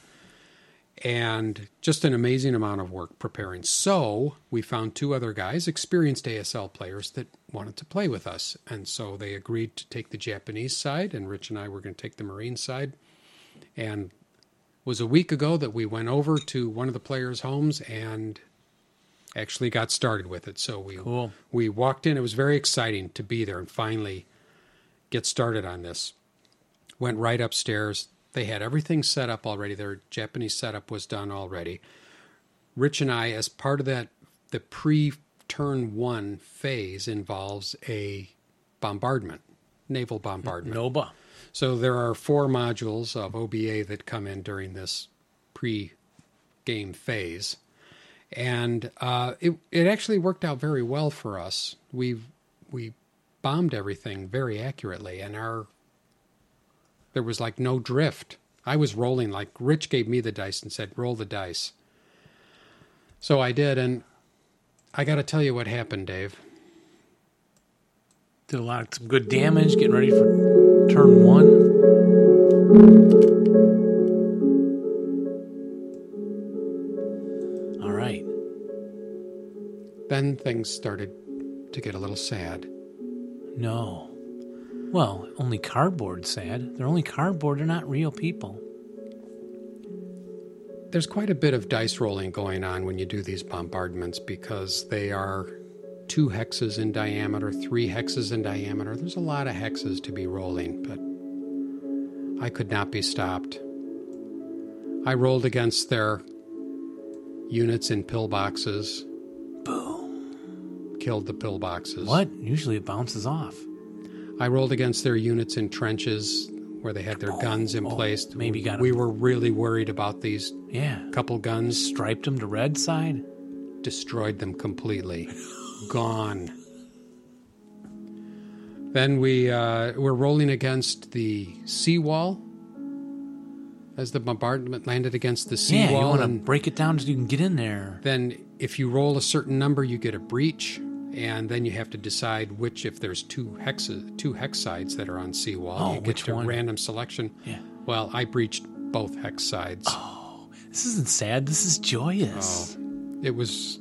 And just an amazing amount of work preparing. So we found 2 other guys, experienced ASL players, that wanted to play with us. And so they agreed to take the Japanese side, and Rich and I were going to take the Marine side. And it was a week ago that we went over to one of the players' homes and actually got started with it. So we walked in. It was very exciting to be there and finally get started on this. Went right upstairs. They had everything set up already. Their Japanese setup was done already. Rich and I, as part of that, the pre-turn 1 phase involves a bombardment, naval bombardment. NOBA. So there are 4 modules of OBA that come in during this pre-game phase. And it actually worked out very well for us. We bombed everything very accurately, and there was like no drift. I was rolling, like Rich gave me the dice and said, roll the dice. So I did, and I got to tell you what happened, Dave. Did some good damage, getting ready for turn 1. All right. Then things started to get a little sad. No. Well, only cardboard sad. They're only cardboard, they're not real people. There's quite a bit of dice rolling going on when you do these bombardments because they are 2 hexes in diameter, 3 hexes in diameter. There's a lot of hexes to be rolling, but I could not be stopped. I rolled against their units in pillboxes. Boom. Killed the pillboxes. What? Usually it bounces off. I rolled against their units in trenches where they had their guns in place. Maybe got we were really worried about these couple guns. Striped them to red side? Destroyed them completely. Gone. Then we're rolling against the seawall as the bombardment landed against the seawall. Yeah, you want to break it down so you can get in there. Then if you roll a certain number, you get a breach, and then you have to decide which, if there's two hex sides that are on seawall. Oh, you get which to one? Random selection. Yeah. Well, I breached both hex sides. Oh, this isn't sad. This is joyous. Oh, it was,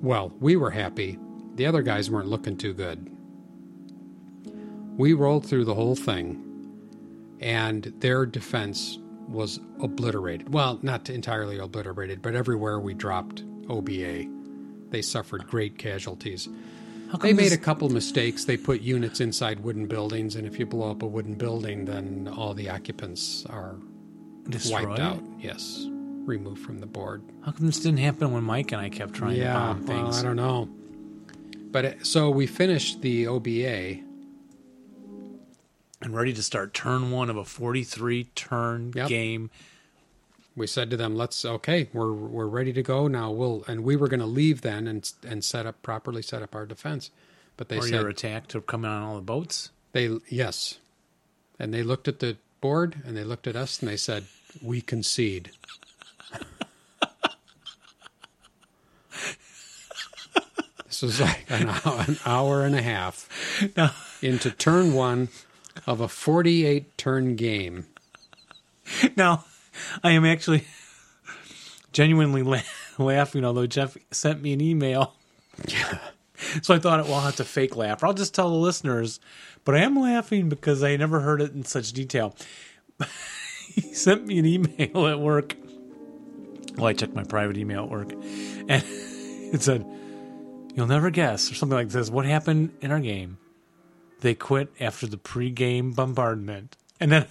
well, we were happy. The other guys weren't looking too good. We rolled through the whole thing, and their defense was obliterated. Well, not entirely obliterated, but everywhere we dropped OBA, they suffered great casualties. They made a couple mistakes. They put units inside wooden buildings, and if you blow up a wooden building, then all the occupants are destroyed? Wiped out. Yes, removed from the board. How come this didn't happen when Mike and I kept trying to bomb things? I don't know. But so we finished the OBA. And ready to start turn one of a 43-turn game. We said to them, we're ready to go now. We were going to leave then and properly set up our defense. But they said, "Or you're attacked or coming on all the boats?" Yes. And they looked at the board and they looked at us and they said, "We concede." This was like an hour and a half into turn one of a 48-turn game. Now, I am actually genuinely laughing, although Jeff sent me an email. Yeah. So I thought, well, I'll have to fake laugh. Or I'll just tell the listeners. But I am laughing because I never heard it in such detail. He sent me an email at work. Well, I checked my private email at work. And it said, "You'll never guess," or something like this, "what happened in our game. They quit after the pregame bombardment." And then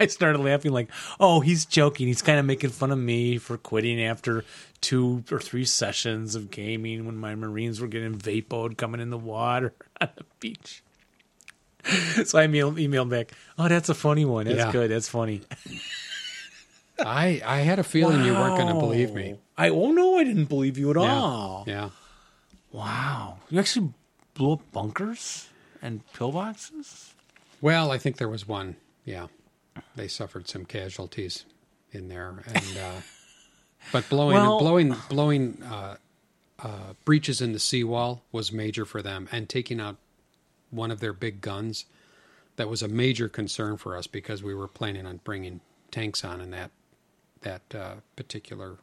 I started laughing like, oh, he's joking. He's kind of making fun of me for quitting after 2 or 3 sessions of gaming when my Marines were getting vapoed coming in the water on the beach. So I emailed back, "Oh, that's a funny one. That's good. That's funny." I had a feeling you weren't going to believe me. I didn't believe you at all. Yeah. Wow. You actually blew up bunkers? And pillboxes? Well, I think there was one. Yeah. They suffered some casualties in there. And but blowing breaches in the seawall was major for them. And taking out one of their big guns, that was a major concern for us because we were planning on bringing tanks on in that particular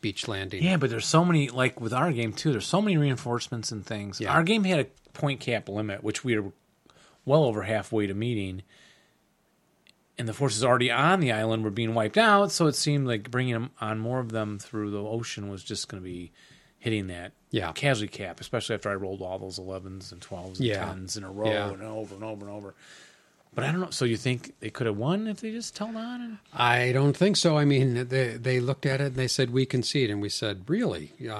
beach landing. Yeah, but there's so many, like with our game too, there's so many reinforcements and things. Yeah. Our game had a point cap limit, which we are well over halfway to meeting, and the forces already on the island were being wiped out, so it seemed like bringing them on more of them through the ocean was just going to be hitting that casualty cap, especially after I rolled all those 11s and 12s and 10s in a row and over and over and over. But I don't know, so you think they could have won if they just held on? I don't think so. I mean, they looked at it and they said, "We concede," and we said, "Really? You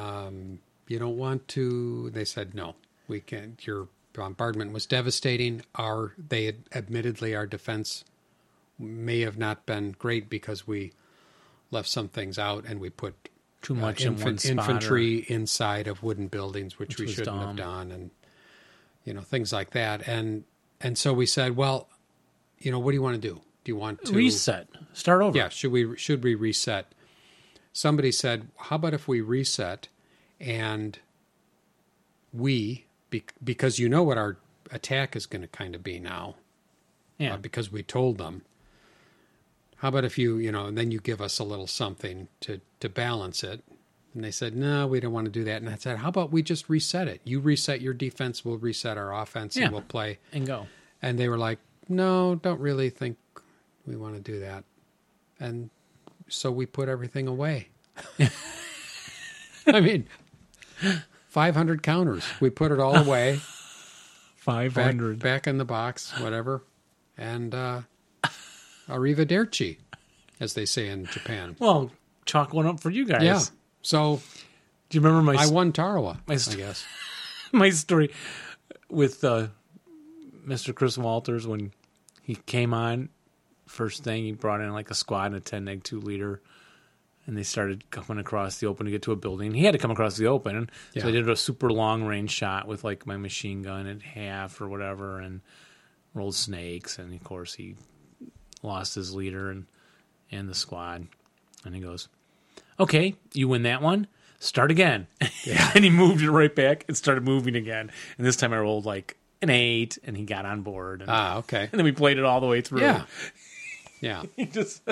don't want to?" They said, "No. We can't. Your bombardment was devastating. Our defense may have not been great because we left some things out and we put too much infantry inside of wooden buildings, which we shouldn't have done, and things like that." And so we said, "Well, what do you want to do? Do you want to reset? Start over? Yeah. Should we reset?" Somebody said, "How about if we reset and we." Because you know what our attack is going to kind of be now. Yeah. Because we told them. How about if and then you give us a little something to balance it. And they said, "No, we don't want to do that." And I said, "How about we just reset it? You reset your defense, we'll reset our offense, and we'll play. And go." And they were like, "No, don't really think we want to do that." And so we put everything away. I mean... 500 counters. We put it all away. 500. Back in the box, whatever. And arrivederci, as they say in Japan. Well, chalk one up for you guys. Yeah. So, do you remember I won Tarawa, I guess. My story with Mr. Chris Walters, when he came on, first thing he brought in like a squad and a 10-egg 2-liter. and they started coming across the open to get to a building. He had to come across the open, so I did a super long range shot with like my machine gun at half or whatever, and rolled snakes. And of course, he lost his leader and the squad. And he goes, "Okay, you win that one. Start again." Yeah. And he moved it right back and started moving again. And this time I rolled like an 8, and he got on board. And, okay. And then we played it all the way through. Yeah. Yeah. He just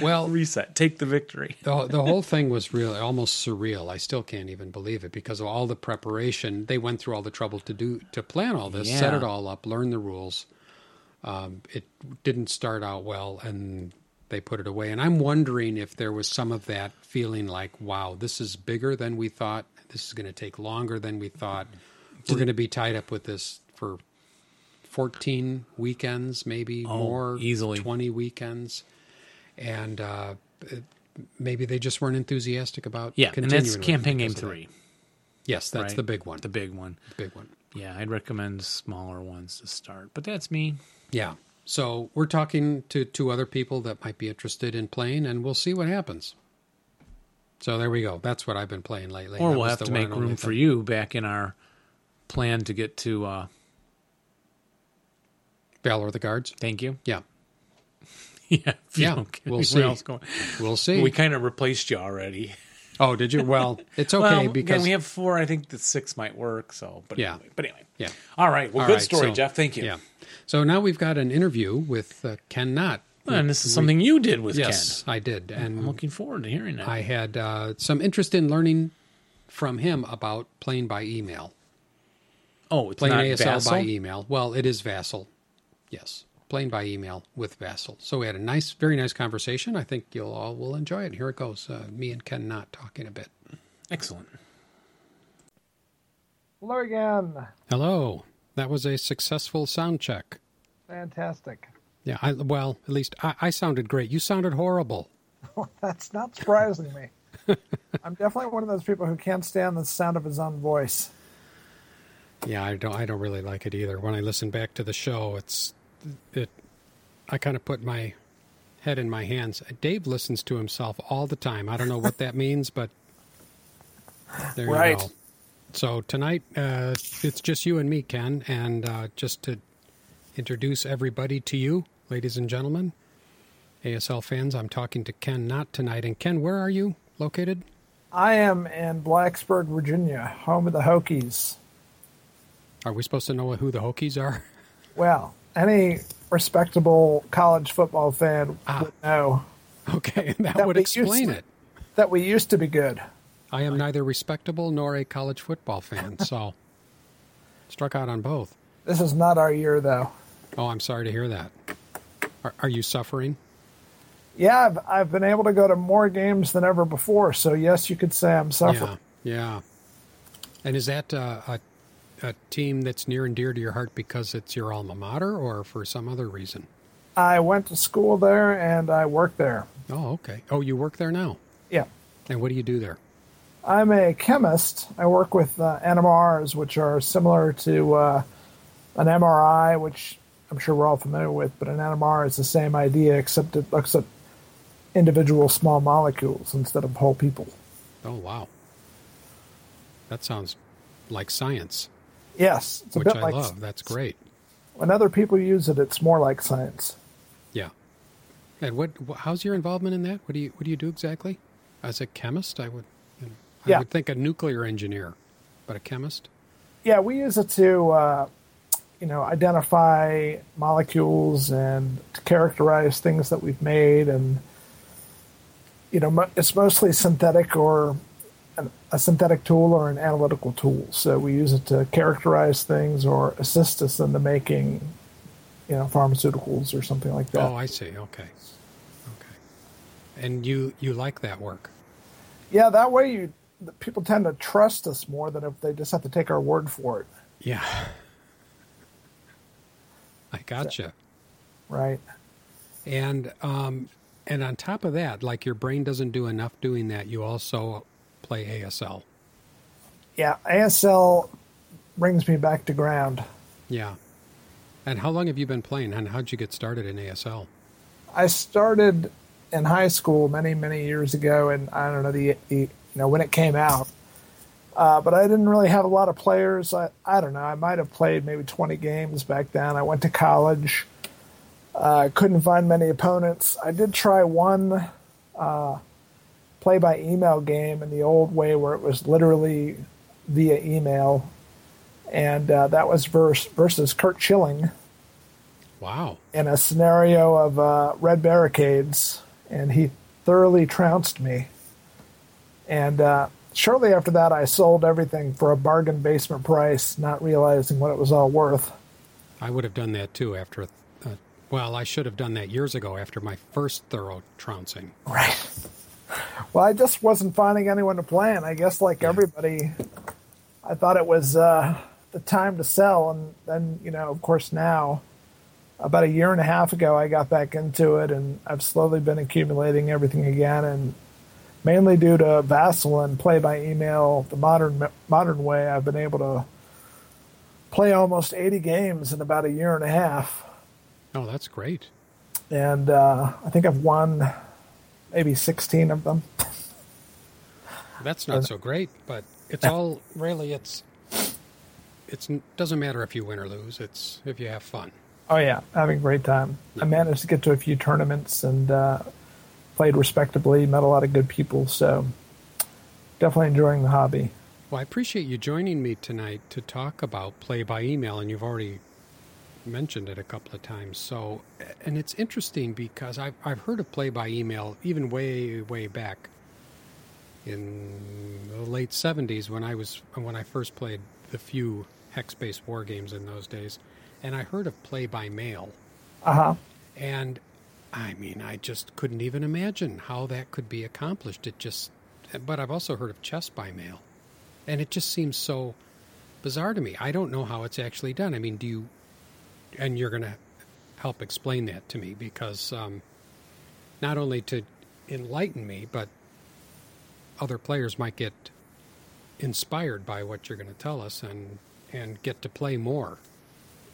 reset, take the victory. The whole thing was really almost surreal. I still can't even believe it because of all the preparation. They went through all the trouble to plan all this, set it all up, learn the rules. It didn't start out well, and they put it away. And I'm wondering if there was some of that feeling like, wow, this is bigger than we thought. This is going to take longer than we thought. We're going to be tied up with this for 14 weekends, maybe more, easily 20 weekends. And maybe they just weren't enthusiastic about continuing. And that's campaign game 3. Yes, that's right? The big one. Yeah, I'd recommend smaller ones to start. But that's me. Yeah. So we're talking to 2 other people that might be interested in playing, and we'll see what happens. So there we go. That's what I've been playing lately. Or we'll have to make room for you back in our plan to get to Valor of the Guards. Thank you. Yeah. Yeah. We'll see. We'll see. We kind of replaced you already. Oh, did you? Well, it's okay because we have 4. I think the 6 might work. Anyway. Yeah. All right. Well, good story, Jeff. Thank you. Yeah. So now we've got an interview with Ken Knott. Well, and this is something you did with Ken. Yes, I did. And I'm looking forward to hearing that. I had some interest in learning from him about playing by email. Oh, it's playing not ASL VASL? By email. Well, it is VASL. Yes. Playing by email with VASL. So we had a nice, very nice conversation. I think you'll all will enjoy it. Here it goes. Me and Ken Knott talking a bit. Excellent. Hello again. Hello. That was a successful sound check. Fantastic. Yeah. At least I sounded great. You sounded horrible. That's not surprising me. I'm definitely one of those people who can't stand the sound of his own voice. Yeah, I don't really like it either. When I listen back to the show, I kind of put my head in my hands. Dave listens to himself all the time. I don't know what that means, but there you go. So tonight, it's just you and me, Ken, and just to introduce everybody to you, ladies and gentlemen, ASL fans, I'm talking to Ken Knott tonight. And Ken, where are you located? I am in Blacksburg, Virginia, home of the Hokies. Are we supposed to know who the Hokies are? Well, any respectable college football fan would know. Okay, that would explain it. That we used to be good. I am neither respectable nor a college football fan, so struck out on both. This is not our year, though. Oh, I'm sorry to hear that. Are you suffering? Yeah, I've been able to go to more games than ever before, so yes, you could say I'm suffering. Yeah. And is that a team that's near and dear to your heart because it's your alma mater or for some other reason? I went to school there and I work there. Oh, okay. Oh, you work there now? Yeah. And what do you do there? I'm a chemist. I work with NMRs, which are similar to an MRI, which I'm sure we're all familiar with, but an NMR is the same idea except it looks at individual small molecules instead of whole people. Oh, wow. That sounds like science. Yes, it's which a bit I like love. Science. That's great. When other people use it, it's more like science. Yeah. And how's your involvement in that? What do you do exactly? As a chemist, I would think a nuclear engineer, but a chemist. Yeah, we use it to identify molecules and to characterize things that we've made, and it's mostly synthetic or a synthetic tool or an analytical tool. So we use it to characterize things or assist us in the making, pharmaceuticals or something like that. Oh, I see. Okay. And you like that work? Yeah, that way the people tend to trust us more than if they just have to take our word for it. Yeah. I gotcha. Right. And on top of that, like your brain doesn't do enough doing that. You also play ASL. Yeah, ASL brings me back to ground. Yeah. And how long have you been playing, and how'd you get started in ASL? I started in high school many years ago, and I don't know when it came out. But I didn't really have a lot of players. I don't know. I might have played maybe 20 games back then. I went to college. I couldn't find many opponents. I did try one play-by-email game in the old way where it was literally via email, and that was versus Kurt Schilling. Wow. In a scenario of red barricades, and he thoroughly trounced me. And shortly after that, I sold everything for a bargain basement price, not realizing what it was all worth. I would have done that, too, after... I should have done that years ago after my first thorough trouncing. Right. Well, I just wasn't finding anyone to play, and I guess like everybody, I thought it was the time to sell. And then, of course now, about a year and a half ago, I got back into it, and I've slowly been accumulating everything again, and mainly due to VASL and play by email, the modern way, I've been able to play almost 80 games in about a year and a half. Oh, that's great. And I think I've won maybe 16 of them. That's not so great, but it's all really, it doesn't matter if you win or lose. It's if you have fun. Oh, yeah. Having a great time. Yeah. I managed to get to a few tournaments and played respectably, met a lot of good people. So definitely enjoying the hobby. Well, I appreciate you joining me tonight to talk about play by email, and you've already mentioned it a couple of times. So, and it's interesting because I've heard of play by email even way back in the late 70s when I first played the few hex-based war games in those days, and I heard of play by mail. Uh-huh. And I mean, I just couldn't even imagine how that could be accomplished. But I've also heard of chess by mail, and it just seems so bizarre to me. I don't know how it's actually done. I mean, and you're going to help explain that to me, because not only to enlighten me, but other players might get inspired by what you're going to tell us and get to play more.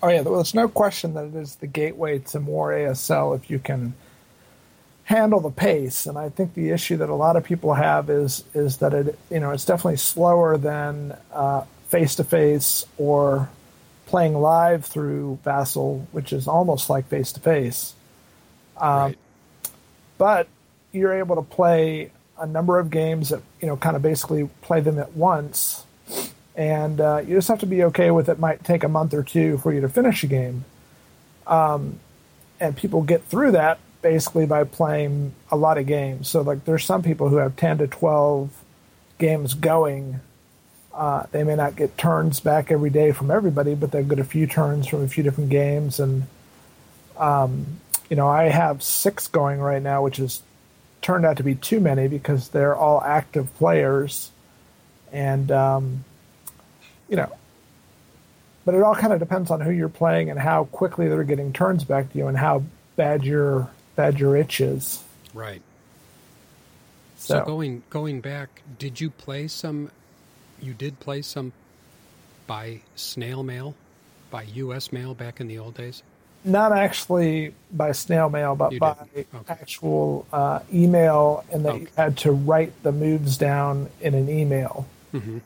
Oh, yeah. Well, there's no question that it is the gateway to more ASL if you can handle the pace. And I think the issue that a lot of people have is that it, it's definitely slower than face-to-face or playing live through VASL, which is almost like face-to-face. Right. But you're able to play a number of games that, kind of basically play them at once, and you just have to be okay with it might take a month or two for you to finish a game. And people get through that basically by playing a lot of games. So like there's some people who have 10 to 12 games going. They may not get turns back every day from everybody, but they'll get a few turns from a few different games. And, I have 6 going right now, which has turned out to be too many because they're all active players. And, but it all kind of depends on who you're playing and how quickly they're getting turns back to you and how bad your itch is. Right. So going back, did you play some... You did play some by snail mail, by U.S. mail back in the old days? Not actually by snail mail, but by actual email, and that you had to write the moves down in an email. Mm-hmm.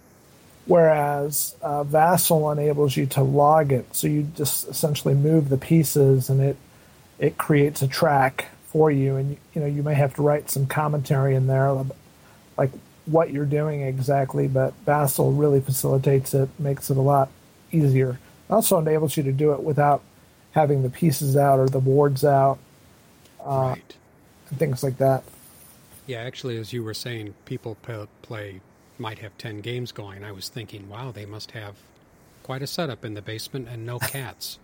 Whereas VASL enables you to log it, so you just essentially move the pieces, and it creates a track for you, and you may have to write some commentary in there, like what you're doing exactly, but VASL really facilitates it, makes it a lot easier. It also enables you to do it without having the pieces out or the boards out, right, and things like that. Yeah, actually, as you were saying, people might have 10 games going. I was thinking, wow, they must have quite a setup in the basement and no cats.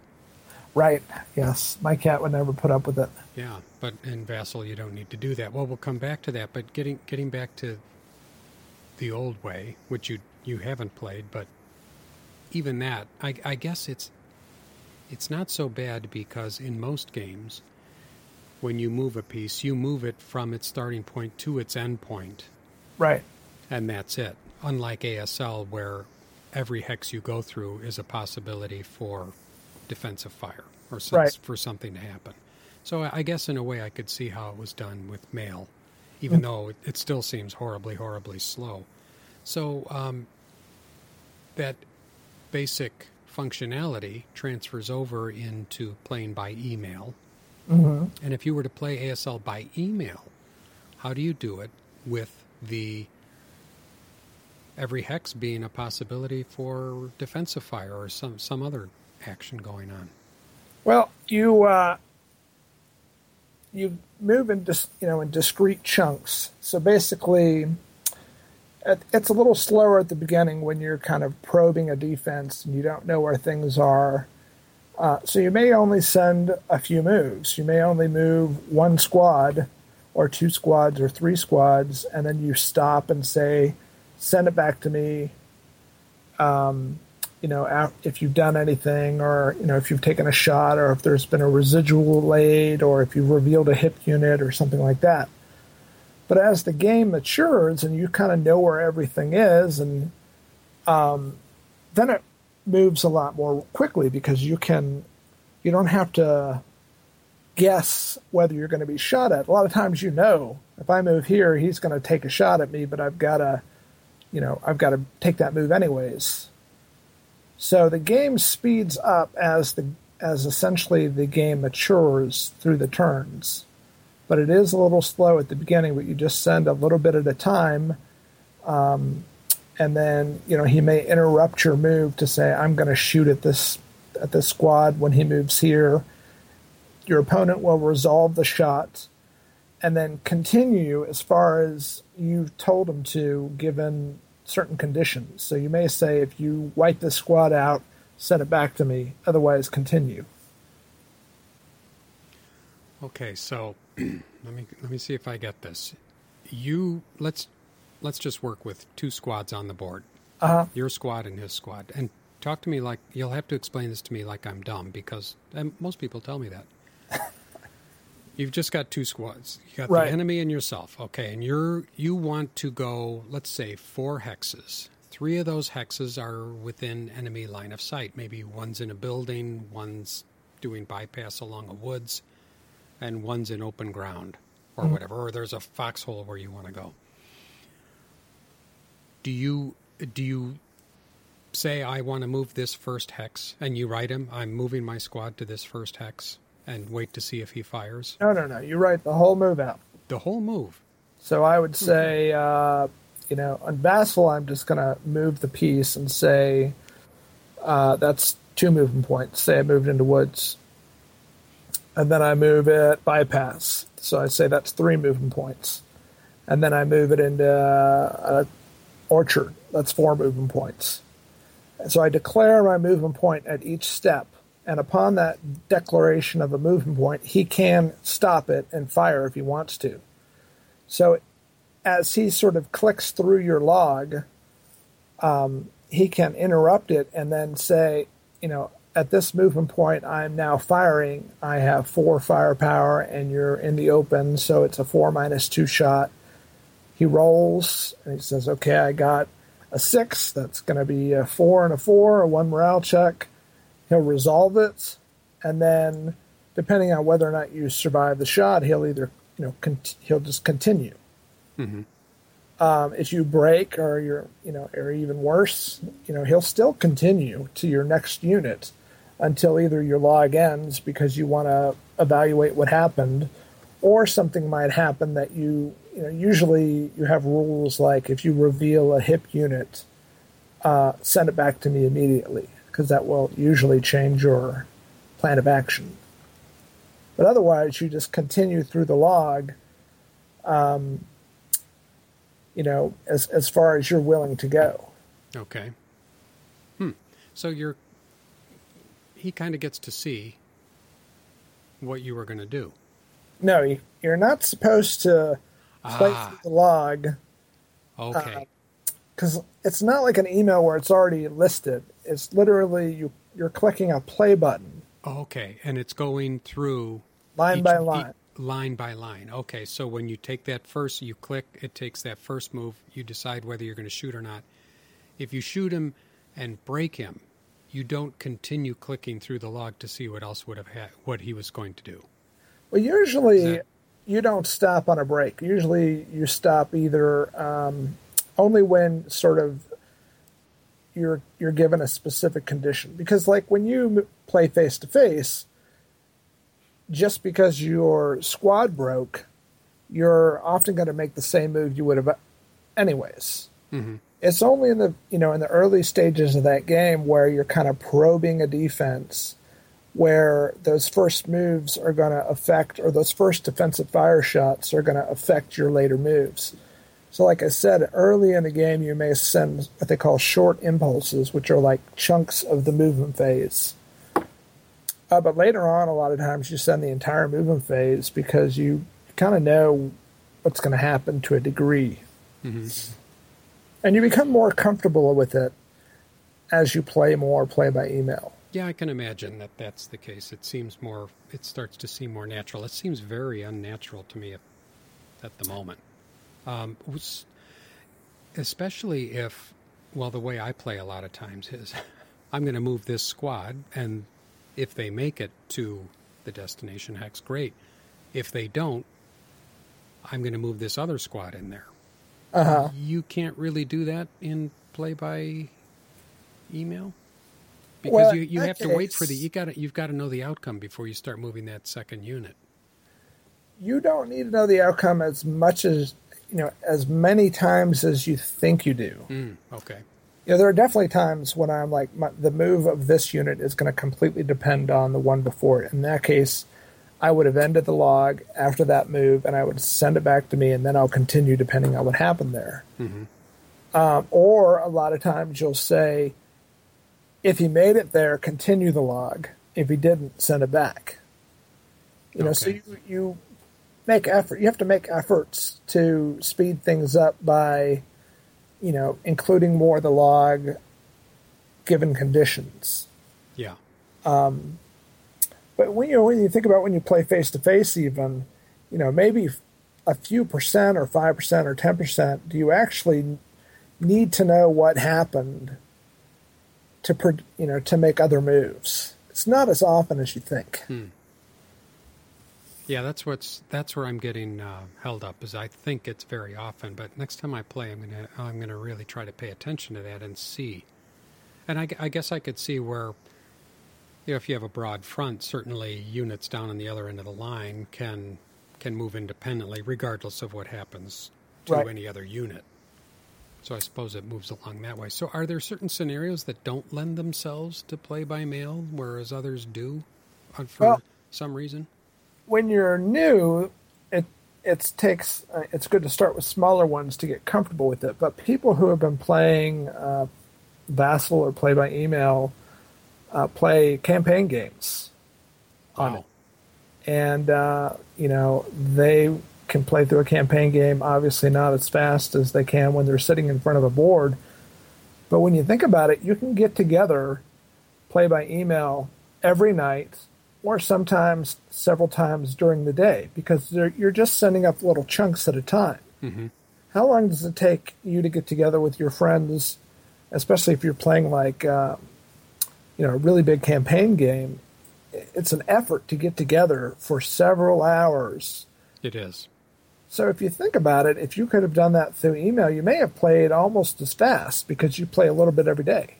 Right, yes. My cat would never put up with it. Yeah, but in VASL, you don't need to do that. Well, we'll come back to that, but getting back to the old way, which you haven't played, but even that, I guess it's not so bad, because in most games, when you move a piece, you move it from its starting point to its end point. Right. And that's it. Unlike ASL, where every hex you go through is a possibility for defensive fire or for something to happen. So I guess in a way I could see how it was done with mail, even though it still seems horribly, horribly slow. So that basic functionality transfers over into playing by email. Mm-hmm. And if you were to play ASL by email, how do you do it with the every hex being a possibility for defensive fire or some other action going on? Well, you move in in discrete chunks. So basically, it's a little slower at the beginning when you're kind of probing a defense and you don't know where things are. So you may only send a few moves. You may only move one squad or two squads or three squads, and then you stop and say, send it back to me, if you've done anything or, if you've taken a shot or if there's been a residual aid or if you've revealed a hip unit or something like that. But as the game matures and you kind of know where everything is, and then it moves a lot more quickly because you don't have to guess whether you're going to be shot at. A lot of times if I move here, he's going to take a shot at me, but I've got to take that move anyways. So the game speeds up as essentially the game matures through the turns. But it is a little slow at the beginning, but you just send a little bit at a time. And then, he may interrupt your move to say, I'm going to shoot at this squad when he moves here. Your opponent will resolve the shot and then continue as far as you've told him to, given certain conditions. So you may say, if you wipe this squad out, send it back to me. Otherwise, continue. Okay, so let me see if I get this. Let's just work with two squads on the board, your squad and his squad, and talk to me like you'll have to explain this to me like I'm dumb, because most people tell me that. You've just got two squads. You got right. The enemy and yourself. Okay, and you want to go, let's say, 4 hexes. 3 of those hexes are within enemy line of sight. Maybe one's in a building, one's doing bypass along a woods, and one's in open ground or whatever, or there's a foxhole where you want to go. Do you say, I want to move this first hex, and you write him, I'm moving my squad to this first hex, and wait to see if he fires? No. You write the whole move out. The whole move. So I would say, on VASL, I'm just going to move the piece and say, that's 2 movement points. Say I moved into woods. And then I move it bypass. So I say that's 3 movement points. And then I move it into an orchard. That's 4 movement points. And so I declare my movement point at each step. And upon that declaration of a movement point, he can stop it and fire if he wants to. So as he sort of clicks through your log, he can interrupt it and then say, at this movement point, I'm now firing. I have 4 firepower, and you're in the open, so it's a 4-2 shot. He rolls, and he says, okay, I got a 6. That's going to be a 4 and a 4, a 1 morale check. He'll resolve it, and then depending on whether or not you survive the shot, he'll either, he'll just continue. Mm-hmm. If you break or you're, or even worse, he'll still continue to your next unit until either your log ends because you want to evaluate what happened, or something might happen that usually you have rules like if you reveal a hip unit, send it back to me immediately, because that will usually change your plan of action. But otherwise, you just continue through the log, as far as you're willing to go. Okay. So he kind of gets to see what you were going to do. No, you're not supposed to play through the log. Okay. Because it's not like an email where it's already listed. It's literally you're clicking a play button. Okay, and it's going through line by line. Line by line. Okay, so when you take that first, you click, it takes that first move. You decide whether you're going to shoot or not. If you shoot him and break him, you don't continue clicking through the log to see what else what he was going to do. Well, usually you don't stop on a break. Usually you stop either only when sort of you're given a specific condition. Because like when you play face-to-face, just because your squad broke, you're often going to make the same move you would have anyways. Mm-hmm. It's only in the in the early stages of that game where you're kind of probing a defense, where those first moves are going to affect, or those first defensive fire shots are going to affect your later moves. So like I said, early in the game, you may send what they call short impulses, which are like chunks of the movement phase. But later on, a lot of times you send the entire movement phase because you kind of know what's going to happen to a degree. Mm-hmm. And you become more comfortable with it as you play more, play by email. Yeah, I can imagine that that's the case. It seems more, it starts to seem more natural. It seems very unnatural to me at the moment. Especially if, well, the way I play a lot of times is I'm going to move this squad, and if they make it to the destination hex, great. If they don't, I'm going to move this other squad in there. Uh-huh. You can't really do that in play by email? Because you have to wait for the you've got to know the outcome before you start moving that second unit. You don't need to know the outcome as much as as many times as you think you do. Okay. Yeah, there are definitely times when I'm like the move of this unit is going to completely depend on the one before it. In that case, I would have ended the log after that move, and I would send it back to me, and then I'll continue depending on what happened there. Mm-hmm. Or a lot of times you'll say, if he made it there, continue the log. If he didn't, send it back. So you make effort. You have to make efforts to speed things up by, including more of the log, given conditions. Yeah. But when you think about when you play face to face, even maybe a few percent or 5% or 10%, do you actually need to know what happened to make other moves? It's not as often as you think. Yeah, that's where I'm getting held up, is I think it's very often, but next time I play, I'm gonna really try to pay attention to that and see. And I guess I could see where if you have a broad front, certainly units down on the other end of the line can move independently regardless of what happens to any other unit. So I suppose it moves along that way. So are there certain scenarios that don't lend themselves to play by mail, whereas others do for some reason? When you're new, it's good to start with smaller ones to get comfortable with it. But people who have been playing VASL or play by email play campaign games on it. And, they can play through a campaign game, obviously not as fast as they can when they're sitting in front of a board. But when you think about it, you can get together, play by email every night, or sometimes several times during the day, because you're just sending up little chunks at a time. Mm-hmm. How long does it take you to get together with your friends, especially if you're playing like a really big campaign game? It's an effort to get together for several hours. It is. So if you think about it, if you could have done that through email, you may have played almost as fast because you play a little bit every day.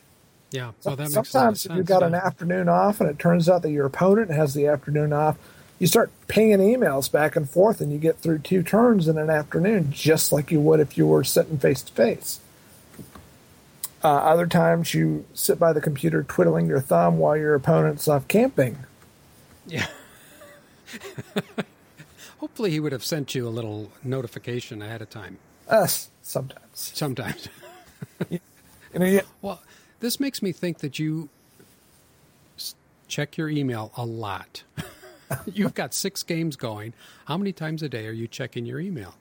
Yeah, well, that makes sense. Sometimes if you've got an afternoon off and it turns out that your opponent has the afternoon off, you start pinging emails back and forth and you get through 2 turns in an afternoon just like you would if you were sitting face-to-face. Other times you sit by the computer twiddling your thumb while your opponent's off camping. Yeah. Hopefully he would have sent you a little notification ahead of time. Sometimes. Well, this makes me think that you check your email a lot. You've got 6 games going. How many times a day are you checking your email?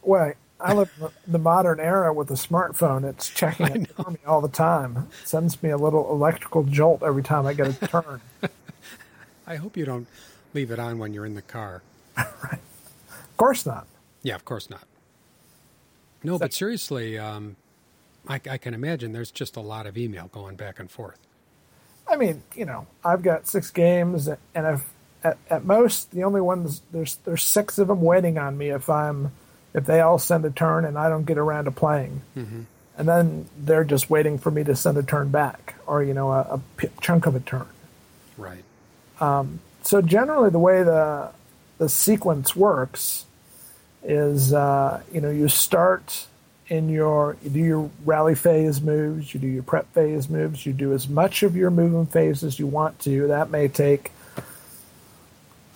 Well, I live in the modern era with a smartphone. It's checking it for me all the time. It sends me a little electrical jolt every time I get a turn. I hope you don't leave it on when you're in the car. Right. Of course not. Yeah, of course not. No, but seriously, I can imagine there's just a lot of email going back and forth. I mean, I've got 6 games, and if at most, the only ones there's six of them waiting on me if they all send a turn and I don't get around to playing, mm-hmm. and then they're just waiting for me to send a turn back or a chunk of a turn. Right. So generally, the way the sequence works is you start in you do your rally phase moves, you do your prep phase moves, you do as much of your movement phase as you want to. That may take.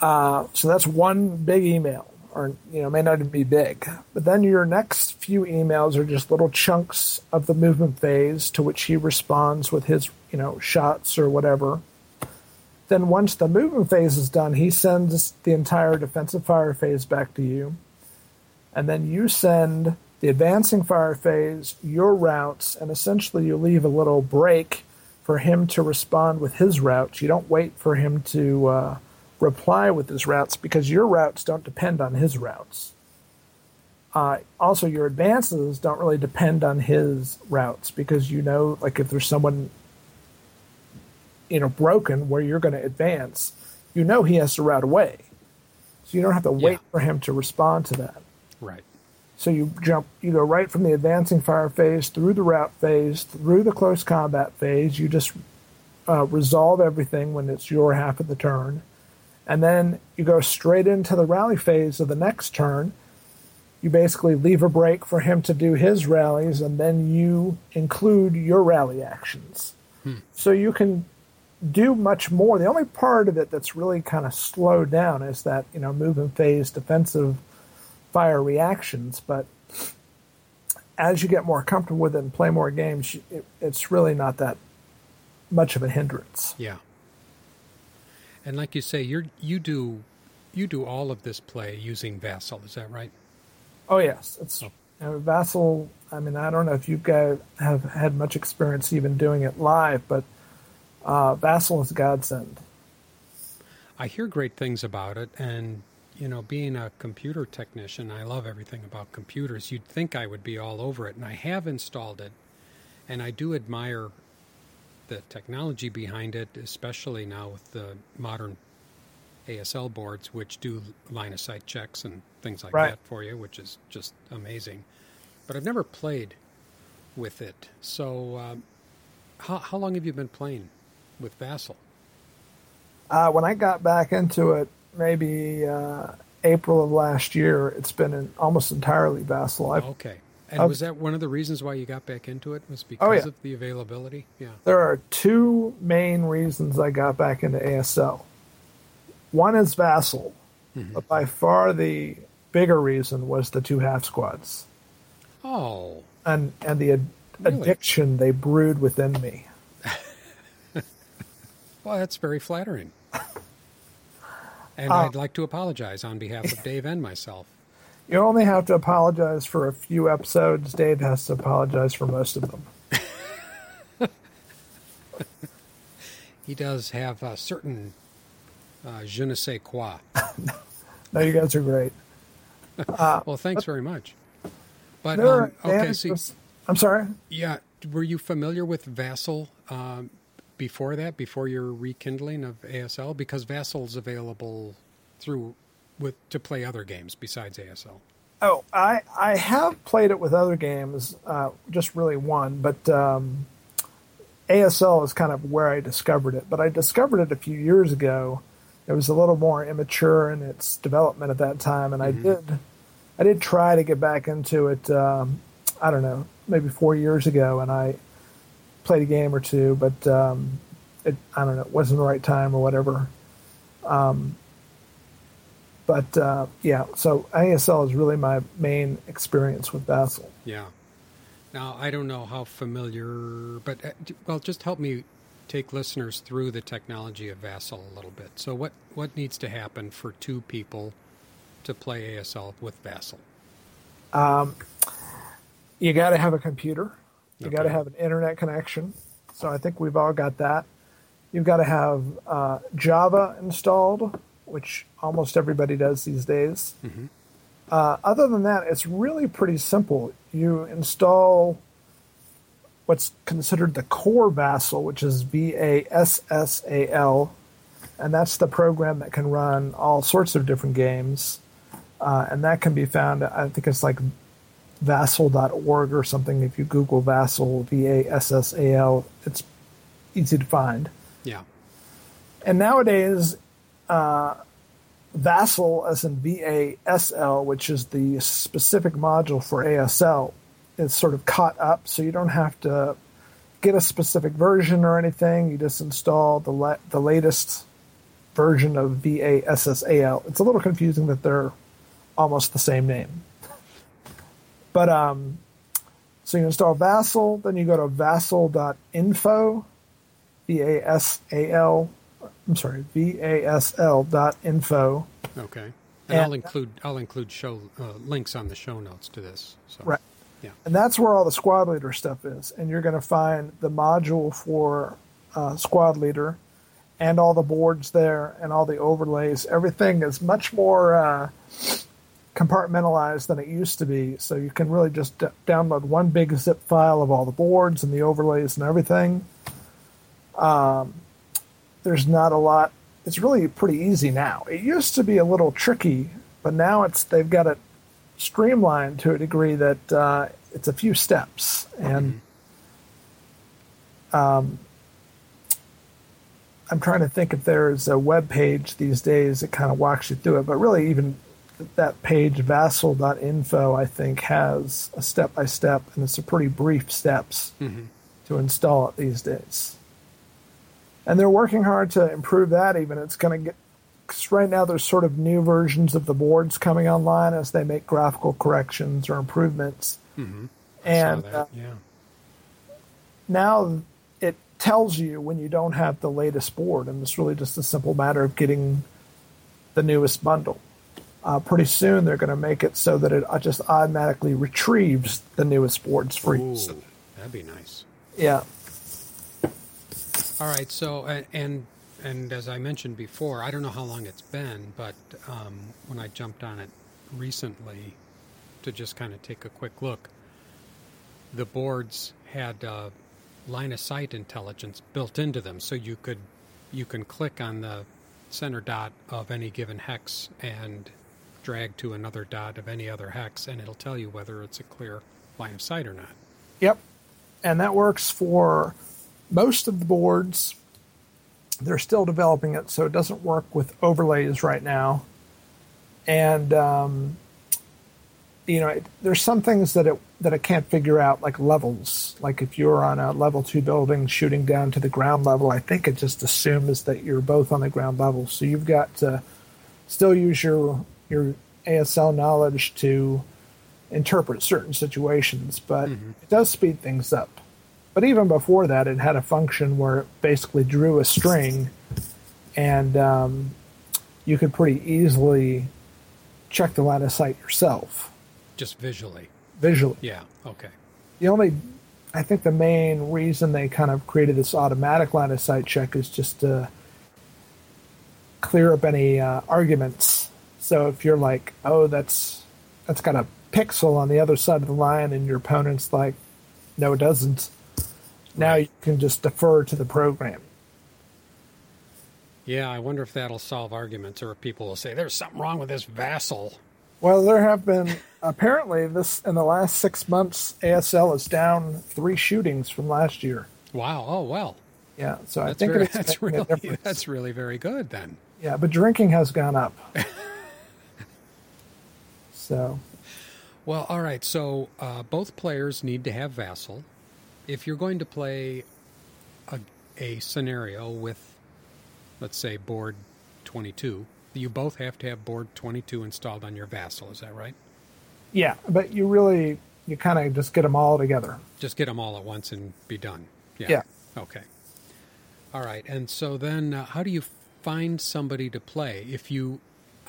So that's one big email, or may not even be big. But then your next few emails are just little chunks of the movement phase to which he responds with his shots or whatever. Then once the movement phase is done, he sends the entire defensive fire phase back to you, and then you send the advancing fire phase, your routes, and essentially you leave a little break for him to respond with his routes. You don't wait for him to reply with his routes because your routes don't depend on his routes. Also, your advances don't really depend on his routes because if there's someone broken where you're going to advance, he has to route away. So you don't have to wait for him to respond to that. Right. So you go right from the advancing fire phase through the route phase, through the close combat phase. You just resolve everything when it's your half of the turn. And then you go straight into the rally phase of the next turn. You basically leave a break for him to do his rallies, and then you include your rally actions. Hmm. So you can do much more. The only part of it that's really kind of slowed down is that movement phase, defensive fire reactions. But as you get more comfortable with it and play more games, it's really not that much of a hindrance. Yeah. And like you say, you do all of this play using VASL. Is that right? Oh yes, VASL. I mean, I don't know if you guys have had much experience even doing it live, but VASL is a godsend. I hear great things about it, and, being a computer technician, I love everything about computers. You'd think I would be all over it, and I have installed it, and I do admire the technology behind it, especially now with the modern ASL boards, which do line-of-sight checks and things like that for you, which is just amazing. But I've never played with it. So how long have you been playing with VASL? When I got back into it, maybe April of last year, it's been almost entirely VASL. Okay. And was that one of the reasons why you got back into it, was because of the availability? Yeah. There are two main reasons I got back into ASL. One is VASL, mm-hmm. but by far the bigger reason was the two half squads. Oh. And the addiction they brewed within me. Well, that's very flattering. And I'd like to apologize on behalf of Dave and myself. You only have to apologize for a few episodes. Dave has to apologize for most of them. He does have a certain je ne sais quoi. No, you guys are great. Well, thanks very much. But I'm sorry? Yeah. Were you familiar with VASL before that, before your rekindling of ASL? Because VASL's available to play other games besides ASL. Oh, I have played it with other games, just really one, but ASL is kind of where I discovered it. But I discovered it a few years ago. It was a little more immature in its development at that time, and mm-hmm. I did try to get back into it, I don't know, maybe 4 years ago, and I played a game or two, but I don't know, it wasn't the right time or whatever. So ASL is really my main experience with VASL. Yeah. Now, I don't know how familiar, but, just help me take listeners through the technology of VASL a little bit. So what needs to happen for two people to play ASL with VASL? You got to have a computer. You got to have an internet connection. So I think we've all got that. You've got to have Java installed, which almost everybody does these days. Mm-hmm. Other than that, it's really pretty simple. You install what's considered the core VASL, which is VASSAL, And that's the program that can run all sorts of different games. And that can be found, I think it's like VASL.org or something. If you Google VASL, V-A-S-S-A-L, it's easy to find. Yeah. And nowadays, VASL, as in V-A-S-L, which is the specific module for ASL, is sort of caught up, so you don't have to get a specific version or anything. You just install the latest version of VASSAL. It's a little confusing that they're almost the same name. But so you install VASL, then you go to VASL.info, V-A-S-A-L, I'm sorry, VASL.info. Okay. And I'll include show links on the show notes to this. So. Right. Yeah. And that's where all the Squad Leader stuff is. And you're going to find the module for Squad Leader and all the boards there and all the overlays. Everything is much more compartmentalized than it used to be. So you can really just download one big zip file of all the boards and the overlays and everything. There's not a lot. It's really pretty easy now. It used to be a little tricky, but now they've got it streamlined to a degree that it's a few steps, and I'm trying to think if there's a web page these days that kind of walks you through it, but really even that page VASL.info I think has a step-by-step, and it's a pretty brief steps to install it these days, and they're working hard to improve that. Even it's going to get, because right now there's sort of new versions of the boards coming online as they make graphical corrections or improvements. And now it tells you when you don't have the latest board, and it's really just a simple matter of getting the newest bundle. Pretty soon they're going to make it so that it just automatically retrieves the newest boards for you. So, that'd be nice. Yeah. All right, so, and as I mentioned before, I don't know how long it's been, but when I jumped on it recently to just kind of take a quick look, the boards had line of sight intelligence built into them, so you can click on the center dot of any given hex and drag to another dot of any other hex, and it'll tell you whether it's a clear line of sight or not. Yep, and that works for most of the boards. They're still developing it, so it doesn't work with overlays right now. And, there's some things that it can't figure out, like levels. Like if you're on a level 2 building shooting down to the ground level, I think it just assumes that you're both on the ground level. So you've got to still use your ASL knowledge to interpret certain situations, but it does speed things up. But even before that, it had a function where it basically drew a string, and you could pretty easily check the line of sight yourself. Just visually? Visually. Yeah, okay. I think the main reason they kind of created this automatic line of sight check is just to clear up any arguments. So if you're like, oh, that's got a pixel on the other side of the line, and your opponent's like, no, it doesn't. Now you can just defer to the program. Yeah, I wonder if that'll solve arguments, or if people will say, there's something wrong with this VASL. Well, there have been, apparently, in the last 6 months, ASL is down 3 shootings from last year. Wow, oh, well. Yeah, so I think that's really very good, then. Yeah, but drinking has gone up. So. Well, all right, so both players need to have VASL. If you're going to play a scenario with, let's say, board 22, you both have to have board 22 installed on your VASL. Is that right? Yeah, but you kind of just get them all together. Just get them all at once and be done. Yeah. Okay. All right. And so then how do you find somebody to play?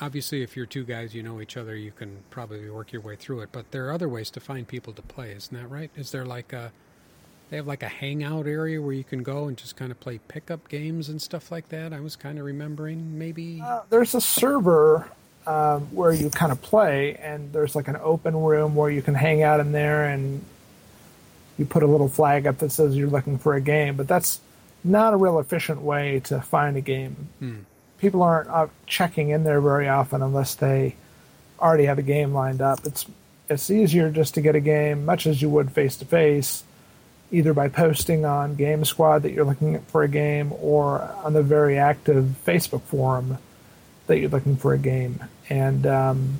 Obviously, if you're two guys, you know each other, you can probably work your way through it. But there are other ways to find people to play. Isn't that right? Is there like a... They have like a hangout area where you can go and just kind of play pickup games and stuff like that. I was kind of remembering maybe. There's a server where you kind of play, and there's like an open room where you can hang out in there, and you put a little flag up that says you're looking for a game. But that's not a real efficient way to find a game. people aren't out checking in there very often unless they already have a game lined up. It's easier just to get a game, much as you would face-to-face, either by posting on GameSquad that you're looking for a game or on the very active Facebook forum that you're looking for a game. And,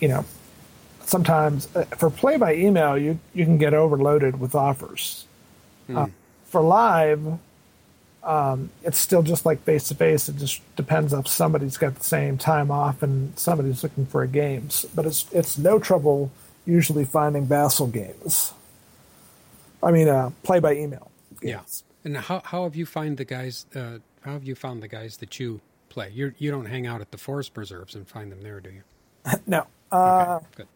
you know, sometimes for play by email, you can get overloaded with offers. For live, it's still just like face-to-face. It just depends if somebody's got the same time off and somebody's looking for a game. But it's no trouble usually finding VASL games. I mean, play by email games. Yeah. And how have you found the guys? How have you found the guys that you play? You don't hang out at the forest preserves and find them there, do you? No. Okay. Good.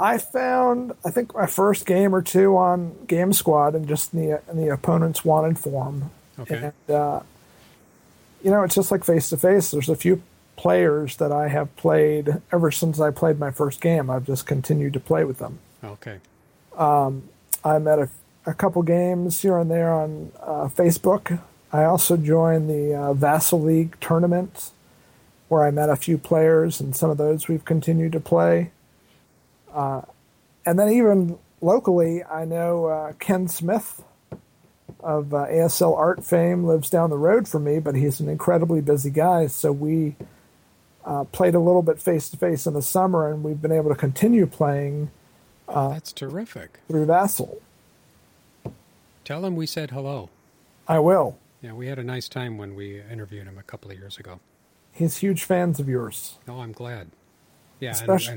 I found, I think, my first game or two on GameSquad and just in the opponents wanted form. Okay. And, you know, it's just like face-to-face. There's a few players that I have played ever since I played my first game. I've just continued to play with them. Okay. I'm at a couple games here and there on Facebook. I also joined the VASL League tournament where I met a few players, and some of those we've continued to play. And then even locally, I know Ken Smith of ASL Art fame lives down the road from me, but he's an incredibly busy guy. So we played a little bit face-to-face in the summer, and we've been able to continue playing. That's terrific. Through VASL. Tell him we said hello. I will. Yeah, we had a nice time when we interviewed him a couple of years ago. He's huge fans of yours. Oh, I'm glad. Yeah,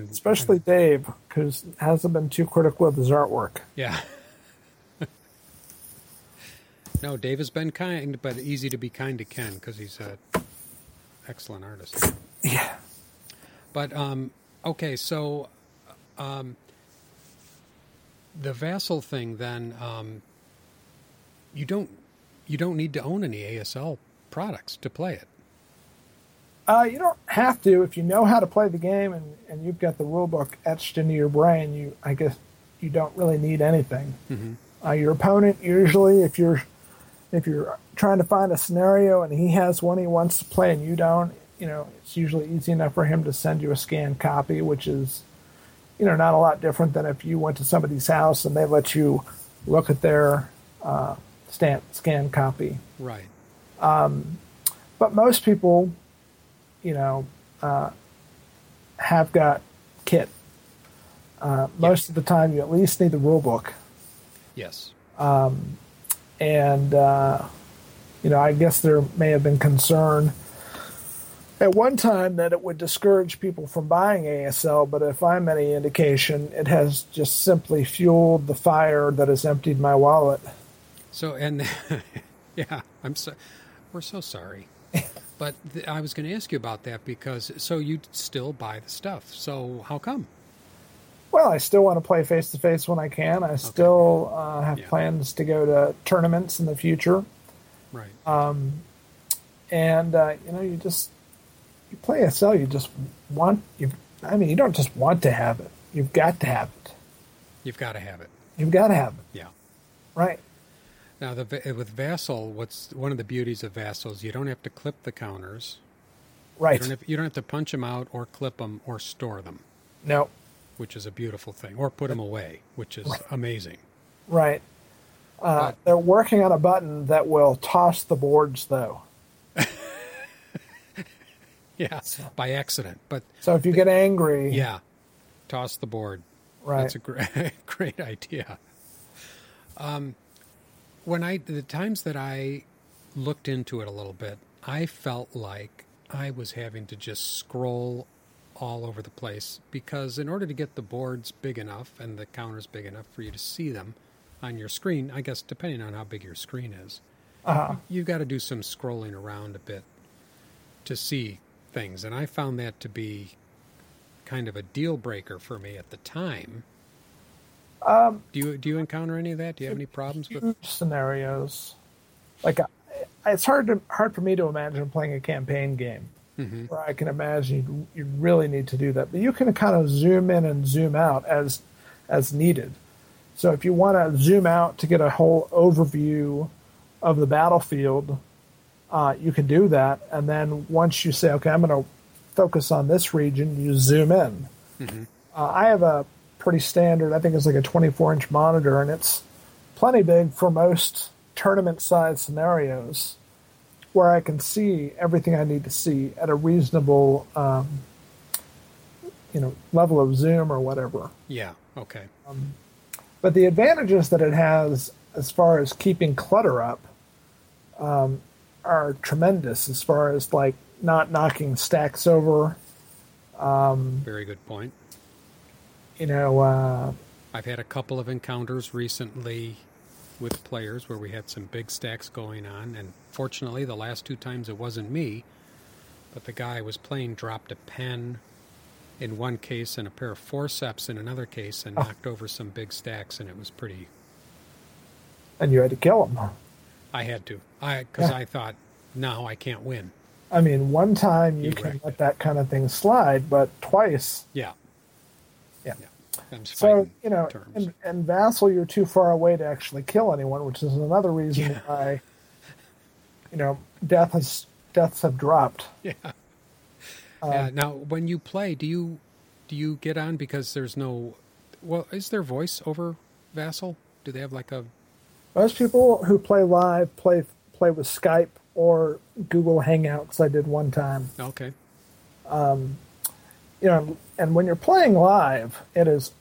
especially Dave, because hasn't been too critical of his artwork. Yeah. No, Dave has been kind, but easy to be kind to Ken because he's an excellent artist. Yeah. But, okay, so the VASL thing then, you don't need to own any ASL products to play it. You don't have to. If you know how to play the game and you've got the rule book etched into your brain, I guess you don't really need anything. Mm-hmm. Your opponent usually, if you're trying to find a scenario and he has one he wants to play and you don't, you know, it's usually easy enough for him to send you a scanned copy, which is, you know, not a lot different than if you went to somebody's house and they let you look at their scanned copy. Right. But most people, you know, have got kit. Most of the time, you at least need the rule book. Yes. You know, I guess there may have been concern at one time that it would discourage people from buying ASL, but if I'm any indication, it has just simply fueled the fire that has emptied my wallet. So, and yeah, we're so sorry. But I was going to ask you about that because, so you still buy the stuff. So how come? Well, I still want to play face-to-face when I can. I still have plans to go to tournaments in the future. Right. You know, you play ASL, you don't just want to have it. You've got to have it. Yeah. Right. Now, with VASL, what's one of the beauties of VASL is you don't have to clip the counters. Right. You don't have to punch them out or clip them or store them. No. Which is a beautiful thing. Or put them away, which is amazing. Right. They're working on a button that will toss the boards, though. Yeah, by accident. But so if you get angry... Yeah, toss the board. Right. That's a great idea. The times that I looked into it a little bit, I felt like I was having to just scroll all over the place because in order to get the boards big enough and the counters big enough for you to see them on your screen, I guess depending on how big your screen is, you've got to do some scrolling around a bit to see things. And I found that to be kind of a deal breaker for me at the time. Do you encounter any of that? Do you have any problems with scenarios? Like, it's hard for me to imagine playing a campaign game where I can imagine you really need to do that. But you can kind of zoom in and zoom out as needed. So if you want to zoom out to get a whole overview of the battlefield, you can do that. And then once you say, okay, I'm going to focus on this region, you zoom in. Mm-hmm. I have a pretty standard, I think it's like a 24-inch monitor, and it's plenty big for most tournament-sized scenarios where I can see everything I need to see at a reasonable level of zoom or whatever. Yeah, okay. But the advantages that it has as far as keeping clutter up are tremendous as far as like not knocking stacks over. Very good point. I've had a couple of encounters recently with players where we had some big stacks going on, and fortunately the last two times it wasn't me, but the guy I was playing dropped a pen in one case and a pair of forceps in another case and knocked over some big stacks, and it was pretty... And you had to kill him. I had to. Because I thought, no, I can't win. I mean, one time you can let that kind of thing slide, but twice... Yeah. So, in Vassal, you're too far away to actually kill anyone, which is another reason why, deaths have dropped. Yeah. Now, when you play, do you get on because there's no... Well, is there voice over Vassal? Do they have like a... Most people who play live play with Skype or Google Hangouts. I did one time. Okay. And when you're playing live, it is,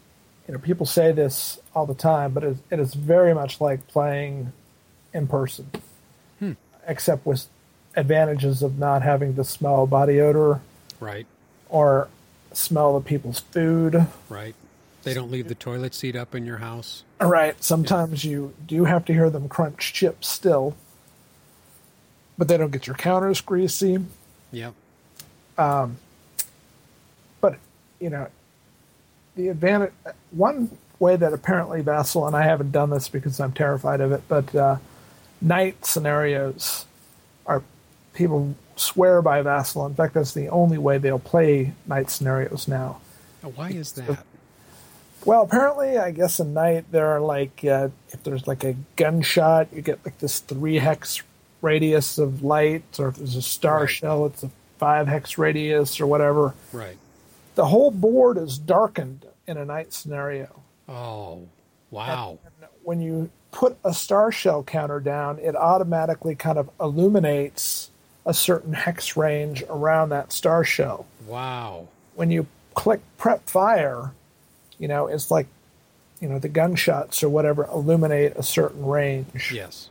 people say this all the time, but it is very much like playing in person, except with advantages of not having to smell body odor, right, or smell the people's food, right. They don't leave the toilet seat up in your house, right. Sometimes you do have to hear them crunch chips still, but they don't get your counters greasy. Yeah. The advantage. One way that apparently Vassal, and I haven't done this because I'm terrified of it, but night scenarios are people swear by Vassal. In fact, that's the only way they'll play night scenarios now. Now why is that? So, well, apparently, I guess at night there are like if there's like a gunshot, you get like this 3 hex radius of light, or if there's a star shell, it's a 5 hex radius or whatever. Right. The whole board is darkened in a night scenario. Oh, wow. And when you put a star shell counter down, it automatically kind of illuminates a certain hex range around that star shell. Wow. When you click prep fire, it's like, the gunshots or whatever illuminate a certain range. Yes.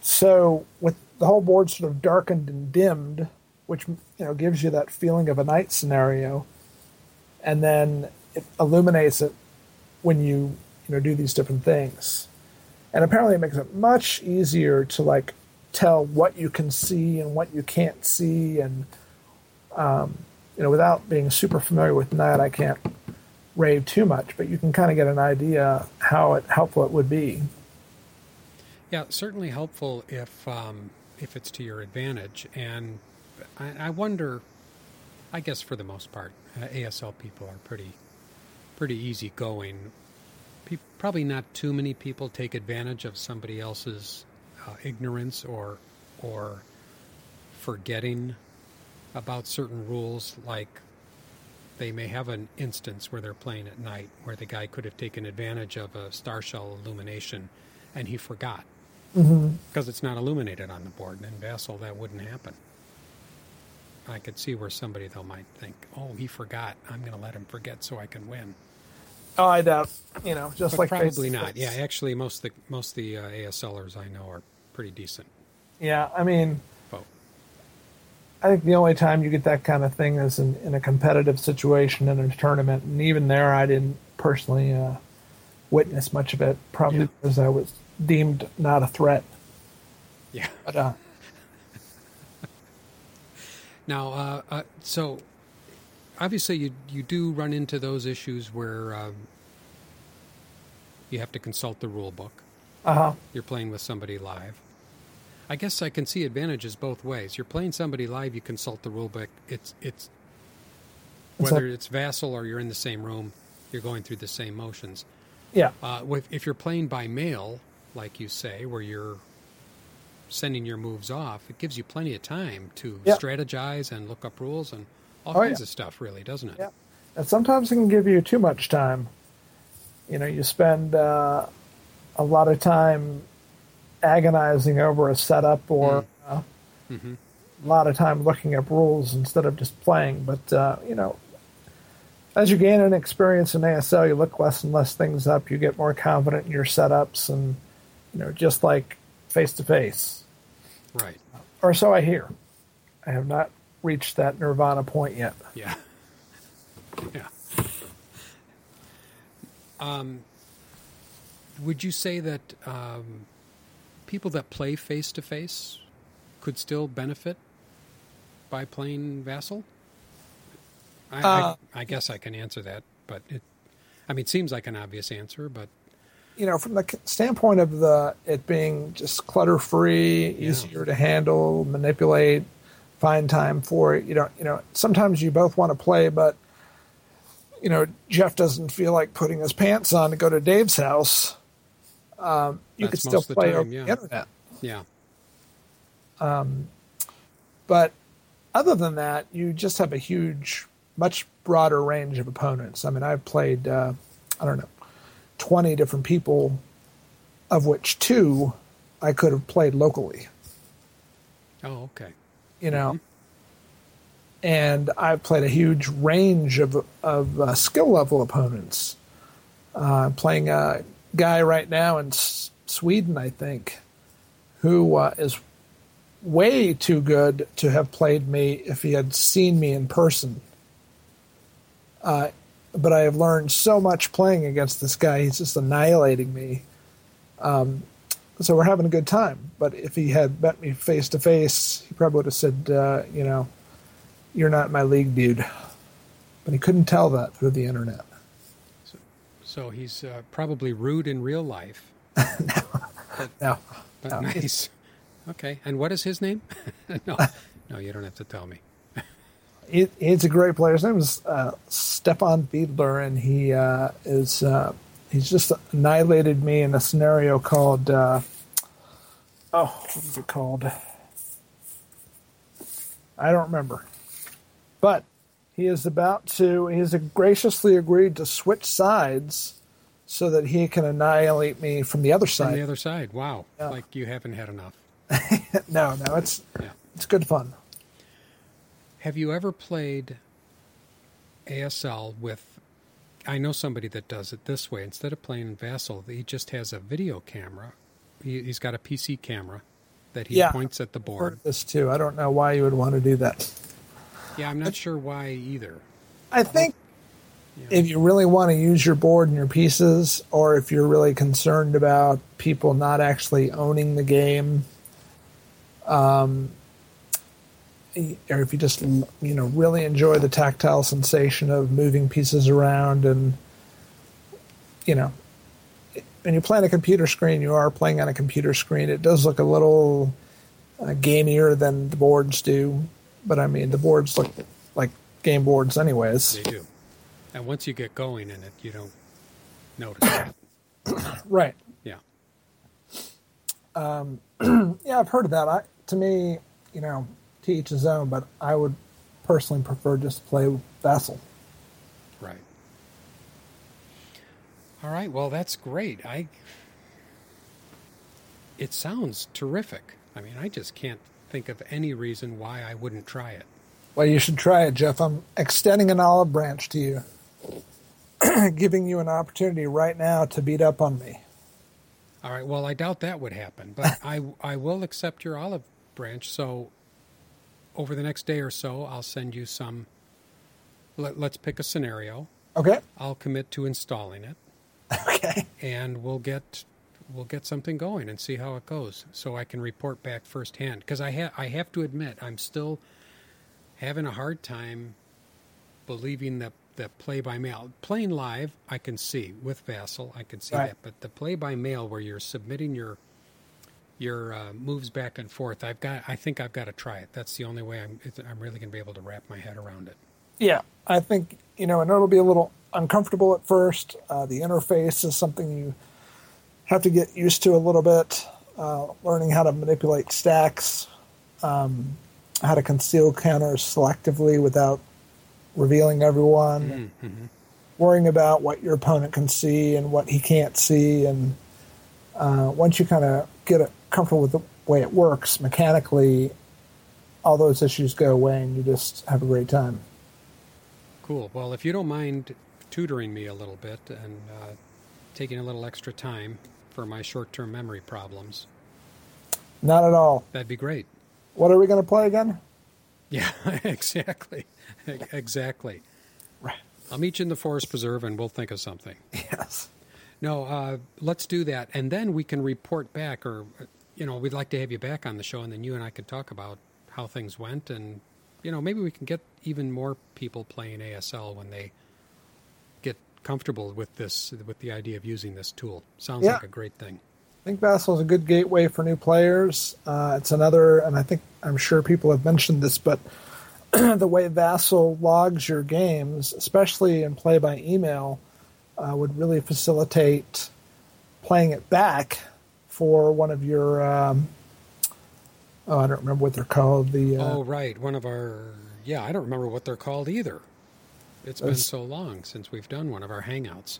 So with the whole board sort of darkened and dimmed, which gives you that feeling of a night scenario, and then it illuminates it when you do these different things, and apparently it makes it much easier to like tell what you can see and what you can't see, and without being super familiar with night, I can't rave too much, but you can kind of get an idea how helpful it would be. Yeah, certainly helpful if it's to your advantage. And I wonder, I guess for the most part, ASL people are pretty easygoing. Probably not too many people take advantage of somebody else's ignorance or forgetting about certain rules. Like they may have an instance where they're playing at night where the guy could have taken advantage of a star shell illumination and he forgot because it's not illuminated on the board. And in Vassal, that wouldn't happen. I could see where somebody, though, might think, oh, he forgot. I'm going to let him forget so I can win. Oh, I doubt, just but like... Probably not. Yeah, actually, most of the ASLers I know are pretty decent. Yeah, I mean, I think the only time you get that kind of thing is in a competitive situation in a tournament. And even there, I didn't personally witness much of it, probably because I was deemed not a threat. Yeah. But, now, so obviously you do run into those issues where you have to consult the rule book. Uh-huh. You're playing with somebody live. I guess I can see advantages both ways. You're playing somebody live, you consult the rule book. It's whether it's Vassal or you're in the same room, you're going through the same motions. Yeah. If you're playing by mail, like you say, where you're sending your moves off, it gives you plenty of time to strategize and look up rules and all kinds of stuff, really, doesn't it? Yeah. And sometimes it can give you too much time. You know, you spend a lot of time agonizing over a setup or a lot of time looking up rules instead of just playing. But, you know, as you gain an experience in ASL, you look less and less things up. You get more confident in your setups and, you know, just like face-to-face. Right. Or so I hear. I have not reached that nirvana point yet. Yeah. Yeah. Would you say that people that play face-to-face could still benefit by playing VASL? I guess I can answer that, but it seems like an obvious answer, but you know, from the standpoint of it being just clutter-free, easier to handle, manipulate, find time for it. You know, sometimes you both want to play, but you know, Jeff doesn't feel like putting his pants on to go to Dave's house. You could still play over the internet. Yeah. But other than that, you just have a huge, much broader range of opponents. I mean, I've played, 20 different people, of which 2 I could have played locally. Oh, okay. You know, and I've played a huge range of skill level opponents. I'm playing a guy right now in Sweden, I think, who is way too good to have played me if he had seen me in person. But I have learned so much playing against this guy. He's just annihilating me. So we're having a good time. But if he had met me face-to-face, he probably would have said, you know, you're not my league, dude. But he couldn't tell that through the internet. So he's probably rude in real life. No. Nice. Okay, and what is his name? No, you don't have to tell me. He's a great player. His name is Stefan Biedler, and he he's just annihilated me in a scenario called what was it called? I don't remember. But he's graciously agreed to switch sides so that he can annihilate me from the other side. From the other side, wow. Yeah. Like you haven't had enough. No, it's good fun. Have you ever played ASL with? I know somebody that does it this way. Instead of playing VASL, he just has a video camera. He's got a PC camera that he points at the board. I've heard this too. I don't know why you would want to do that. Yeah, I'm not sure why either. I think if you really want to use your board and your pieces, or if you're really concerned about people not actually owning the game, or if you just really enjoy the tactile sensation of moving pieces around, and you know, when you play on a computer screen, you are playing on a computer screen. It does look a little gamier than the boards do, but I mean the boards look like game boards anyways. They do. And once you get going in it, you don't notice that. Right. Yeah. I've heard of that. To me, you know, to each his own, but I would personally prefer just to play VASL. Right. All right. Well, that's great. It sounds terrific. I mean, I just can't think of any reason why I wouldn't try it. Well, you should try it, Jeff. I'm extending an olive branch to you. Giving you an opportunity right now to beat up on me. All right. Well, I doubt that would happen, but I will accept your olive branch. So over the next day or so, I'll send you some. Let's pick a scenario. Okay. I'll commit to installing it. Okay. And we'll get something going and see how it goes, so I can report back firsthand. Because I have to admit, I'm still having a hard time believing that the play-by-mail. Playing live, I can see. With VASL, I can see that. But the play-by-mail where you're submitting your moves back and forth, I think I've got to try it. That's the only way I'm really going to be able to wrap my head around it. Yeah, I think, and it'll be a little uncomfortable at first. The interface is something you have to get used to a little bit, learning how to manipulate stacks, how to conceal counters selectively without revealing everyone, mm-hmm. worrying about what your opponent can see and what he can't see. And once you kind of get comfortable with the way it works mechanically, all those issues go away and you just have a great time. Cool. Well, if you don't mind tutoring me a little bit and taking a little extra time for my short-term memory problems. Not at all. That'd be great. What are we going to play again? Yeah, exactly. Exactly. Right. I'll meet you in the forest preserve and we'll think of something. Yes. No, let's do that. And then we can report back, or, you know, we'd like to have you back on the show, and then you and I could talk about how things went. And, you know, maybe we can get even more people playing ASL when they get comfortable with this, with the idea of using this tool. Sounds like a great thing. I think VASL is a good gateway for new players. It's another, and I think I'm sure people have mentioned this, but the way VASL logs your games, especially in play by email, would really facilitate playing it back for one of your, I don't remember what they're called. One of our, I don't remember what they're called either. It's been so long since we've done one of our hangouts.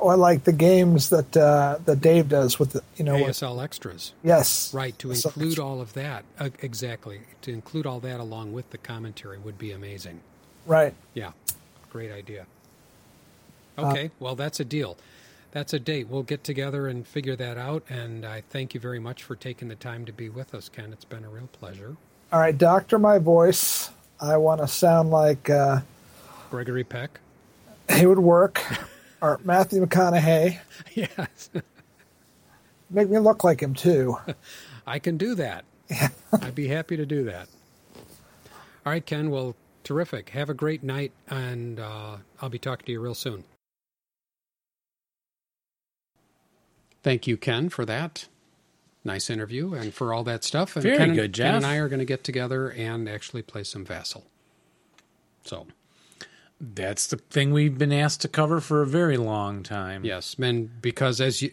Or like the games that that Dave does with the, you know, ASL Extras. Yes, right. To include all of that, exactly. To include all that along with the commentary would be amazing. Right. Yeah. Great idea. Okay. Well, that's a deal. That's a date. We'll get together and figure that out. And I thank you very much for taking the time to be with us, Ken. It's been a real pleasure. All right, doctor my voice. I want to sound like Gregory Peck. He would work. Or Matthew McConaughey. Yes. Make me look like him, too. I can do that. I'd be happy to do that. All right, Ken. Well, terrific. Have a great night, and I'll be talking to you real soon. Thank you, Ken, for that. Nice interview and for all that stuff. And very good, Jeff. Ken and I are going to get together and actually play some VASL. So... that's the thing we've been asked to cover for a very long time. Yes, and because as you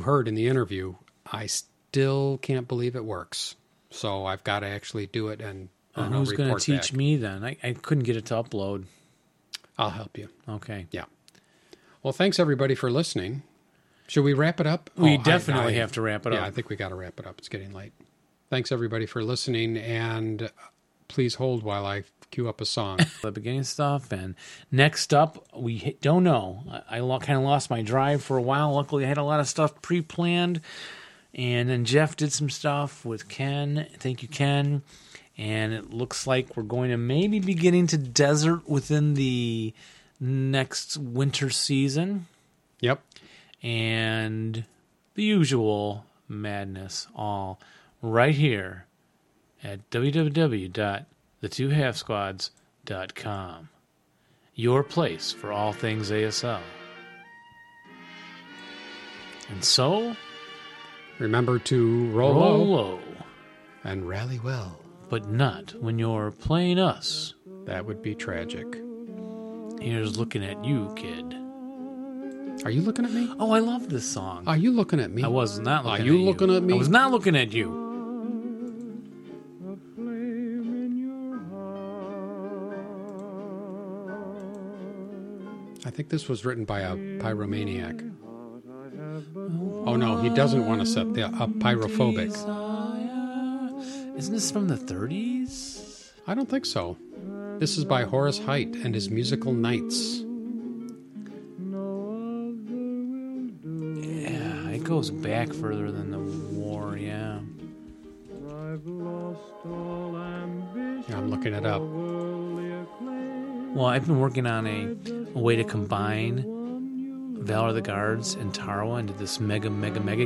heard in the interview, I still can't believe it works. So I've got to actually do it and who's going to teach me then? I couldn't get it to upload. I'll help you. Okay. Yeah. Well, thanks everybody for listening. Should we wrap it up? We definitely have to wrap it up. Yeah, I think we got to wrap it up. It's getting late. Thanks everybody for listening, and please hold while I cue up a song. The beginning stuff, and next up, don't know. I kind of lost my drive for a while. Luckily, I had a lot of stuff pre-planned, and then Jeff did some stuff with Ken. Thank you, Ken. And it looks like we're going to maybe be getting to desert within the next winter season. Yep. And the usual madness all right here at www.thetwohalfsquads.com. Your place for all things ASL. And so, remember to roll low and rally well. But not when you're playing us. That would be tragic. Here's looking at you, kid. Are you looking at me? Oh, I love this song. Are you looking at me? I was not looking at you. Are you looking at me? I was not looking at you. I think this was written by a pyromaniac. Oh no, he doesn't want to set the up pyrophobic. Isn't this from the 30s? I don't think so. This is by Horace Heidt and his Musical Nights. Yeah, it goes back further than the war, yeah. I'm looking it up. Well, I've been working on a way to combine Valor of the Guards and Tarawa into this mega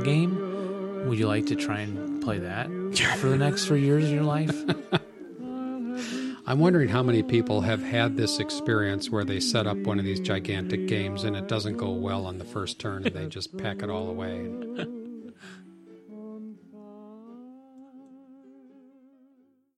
game. Would you like to try and play that for the next 3 years of your life? I'm wondering how many people have had this experience where they set up one of these gigantic games and it doesn't go well on the first turn and they just pack it all away.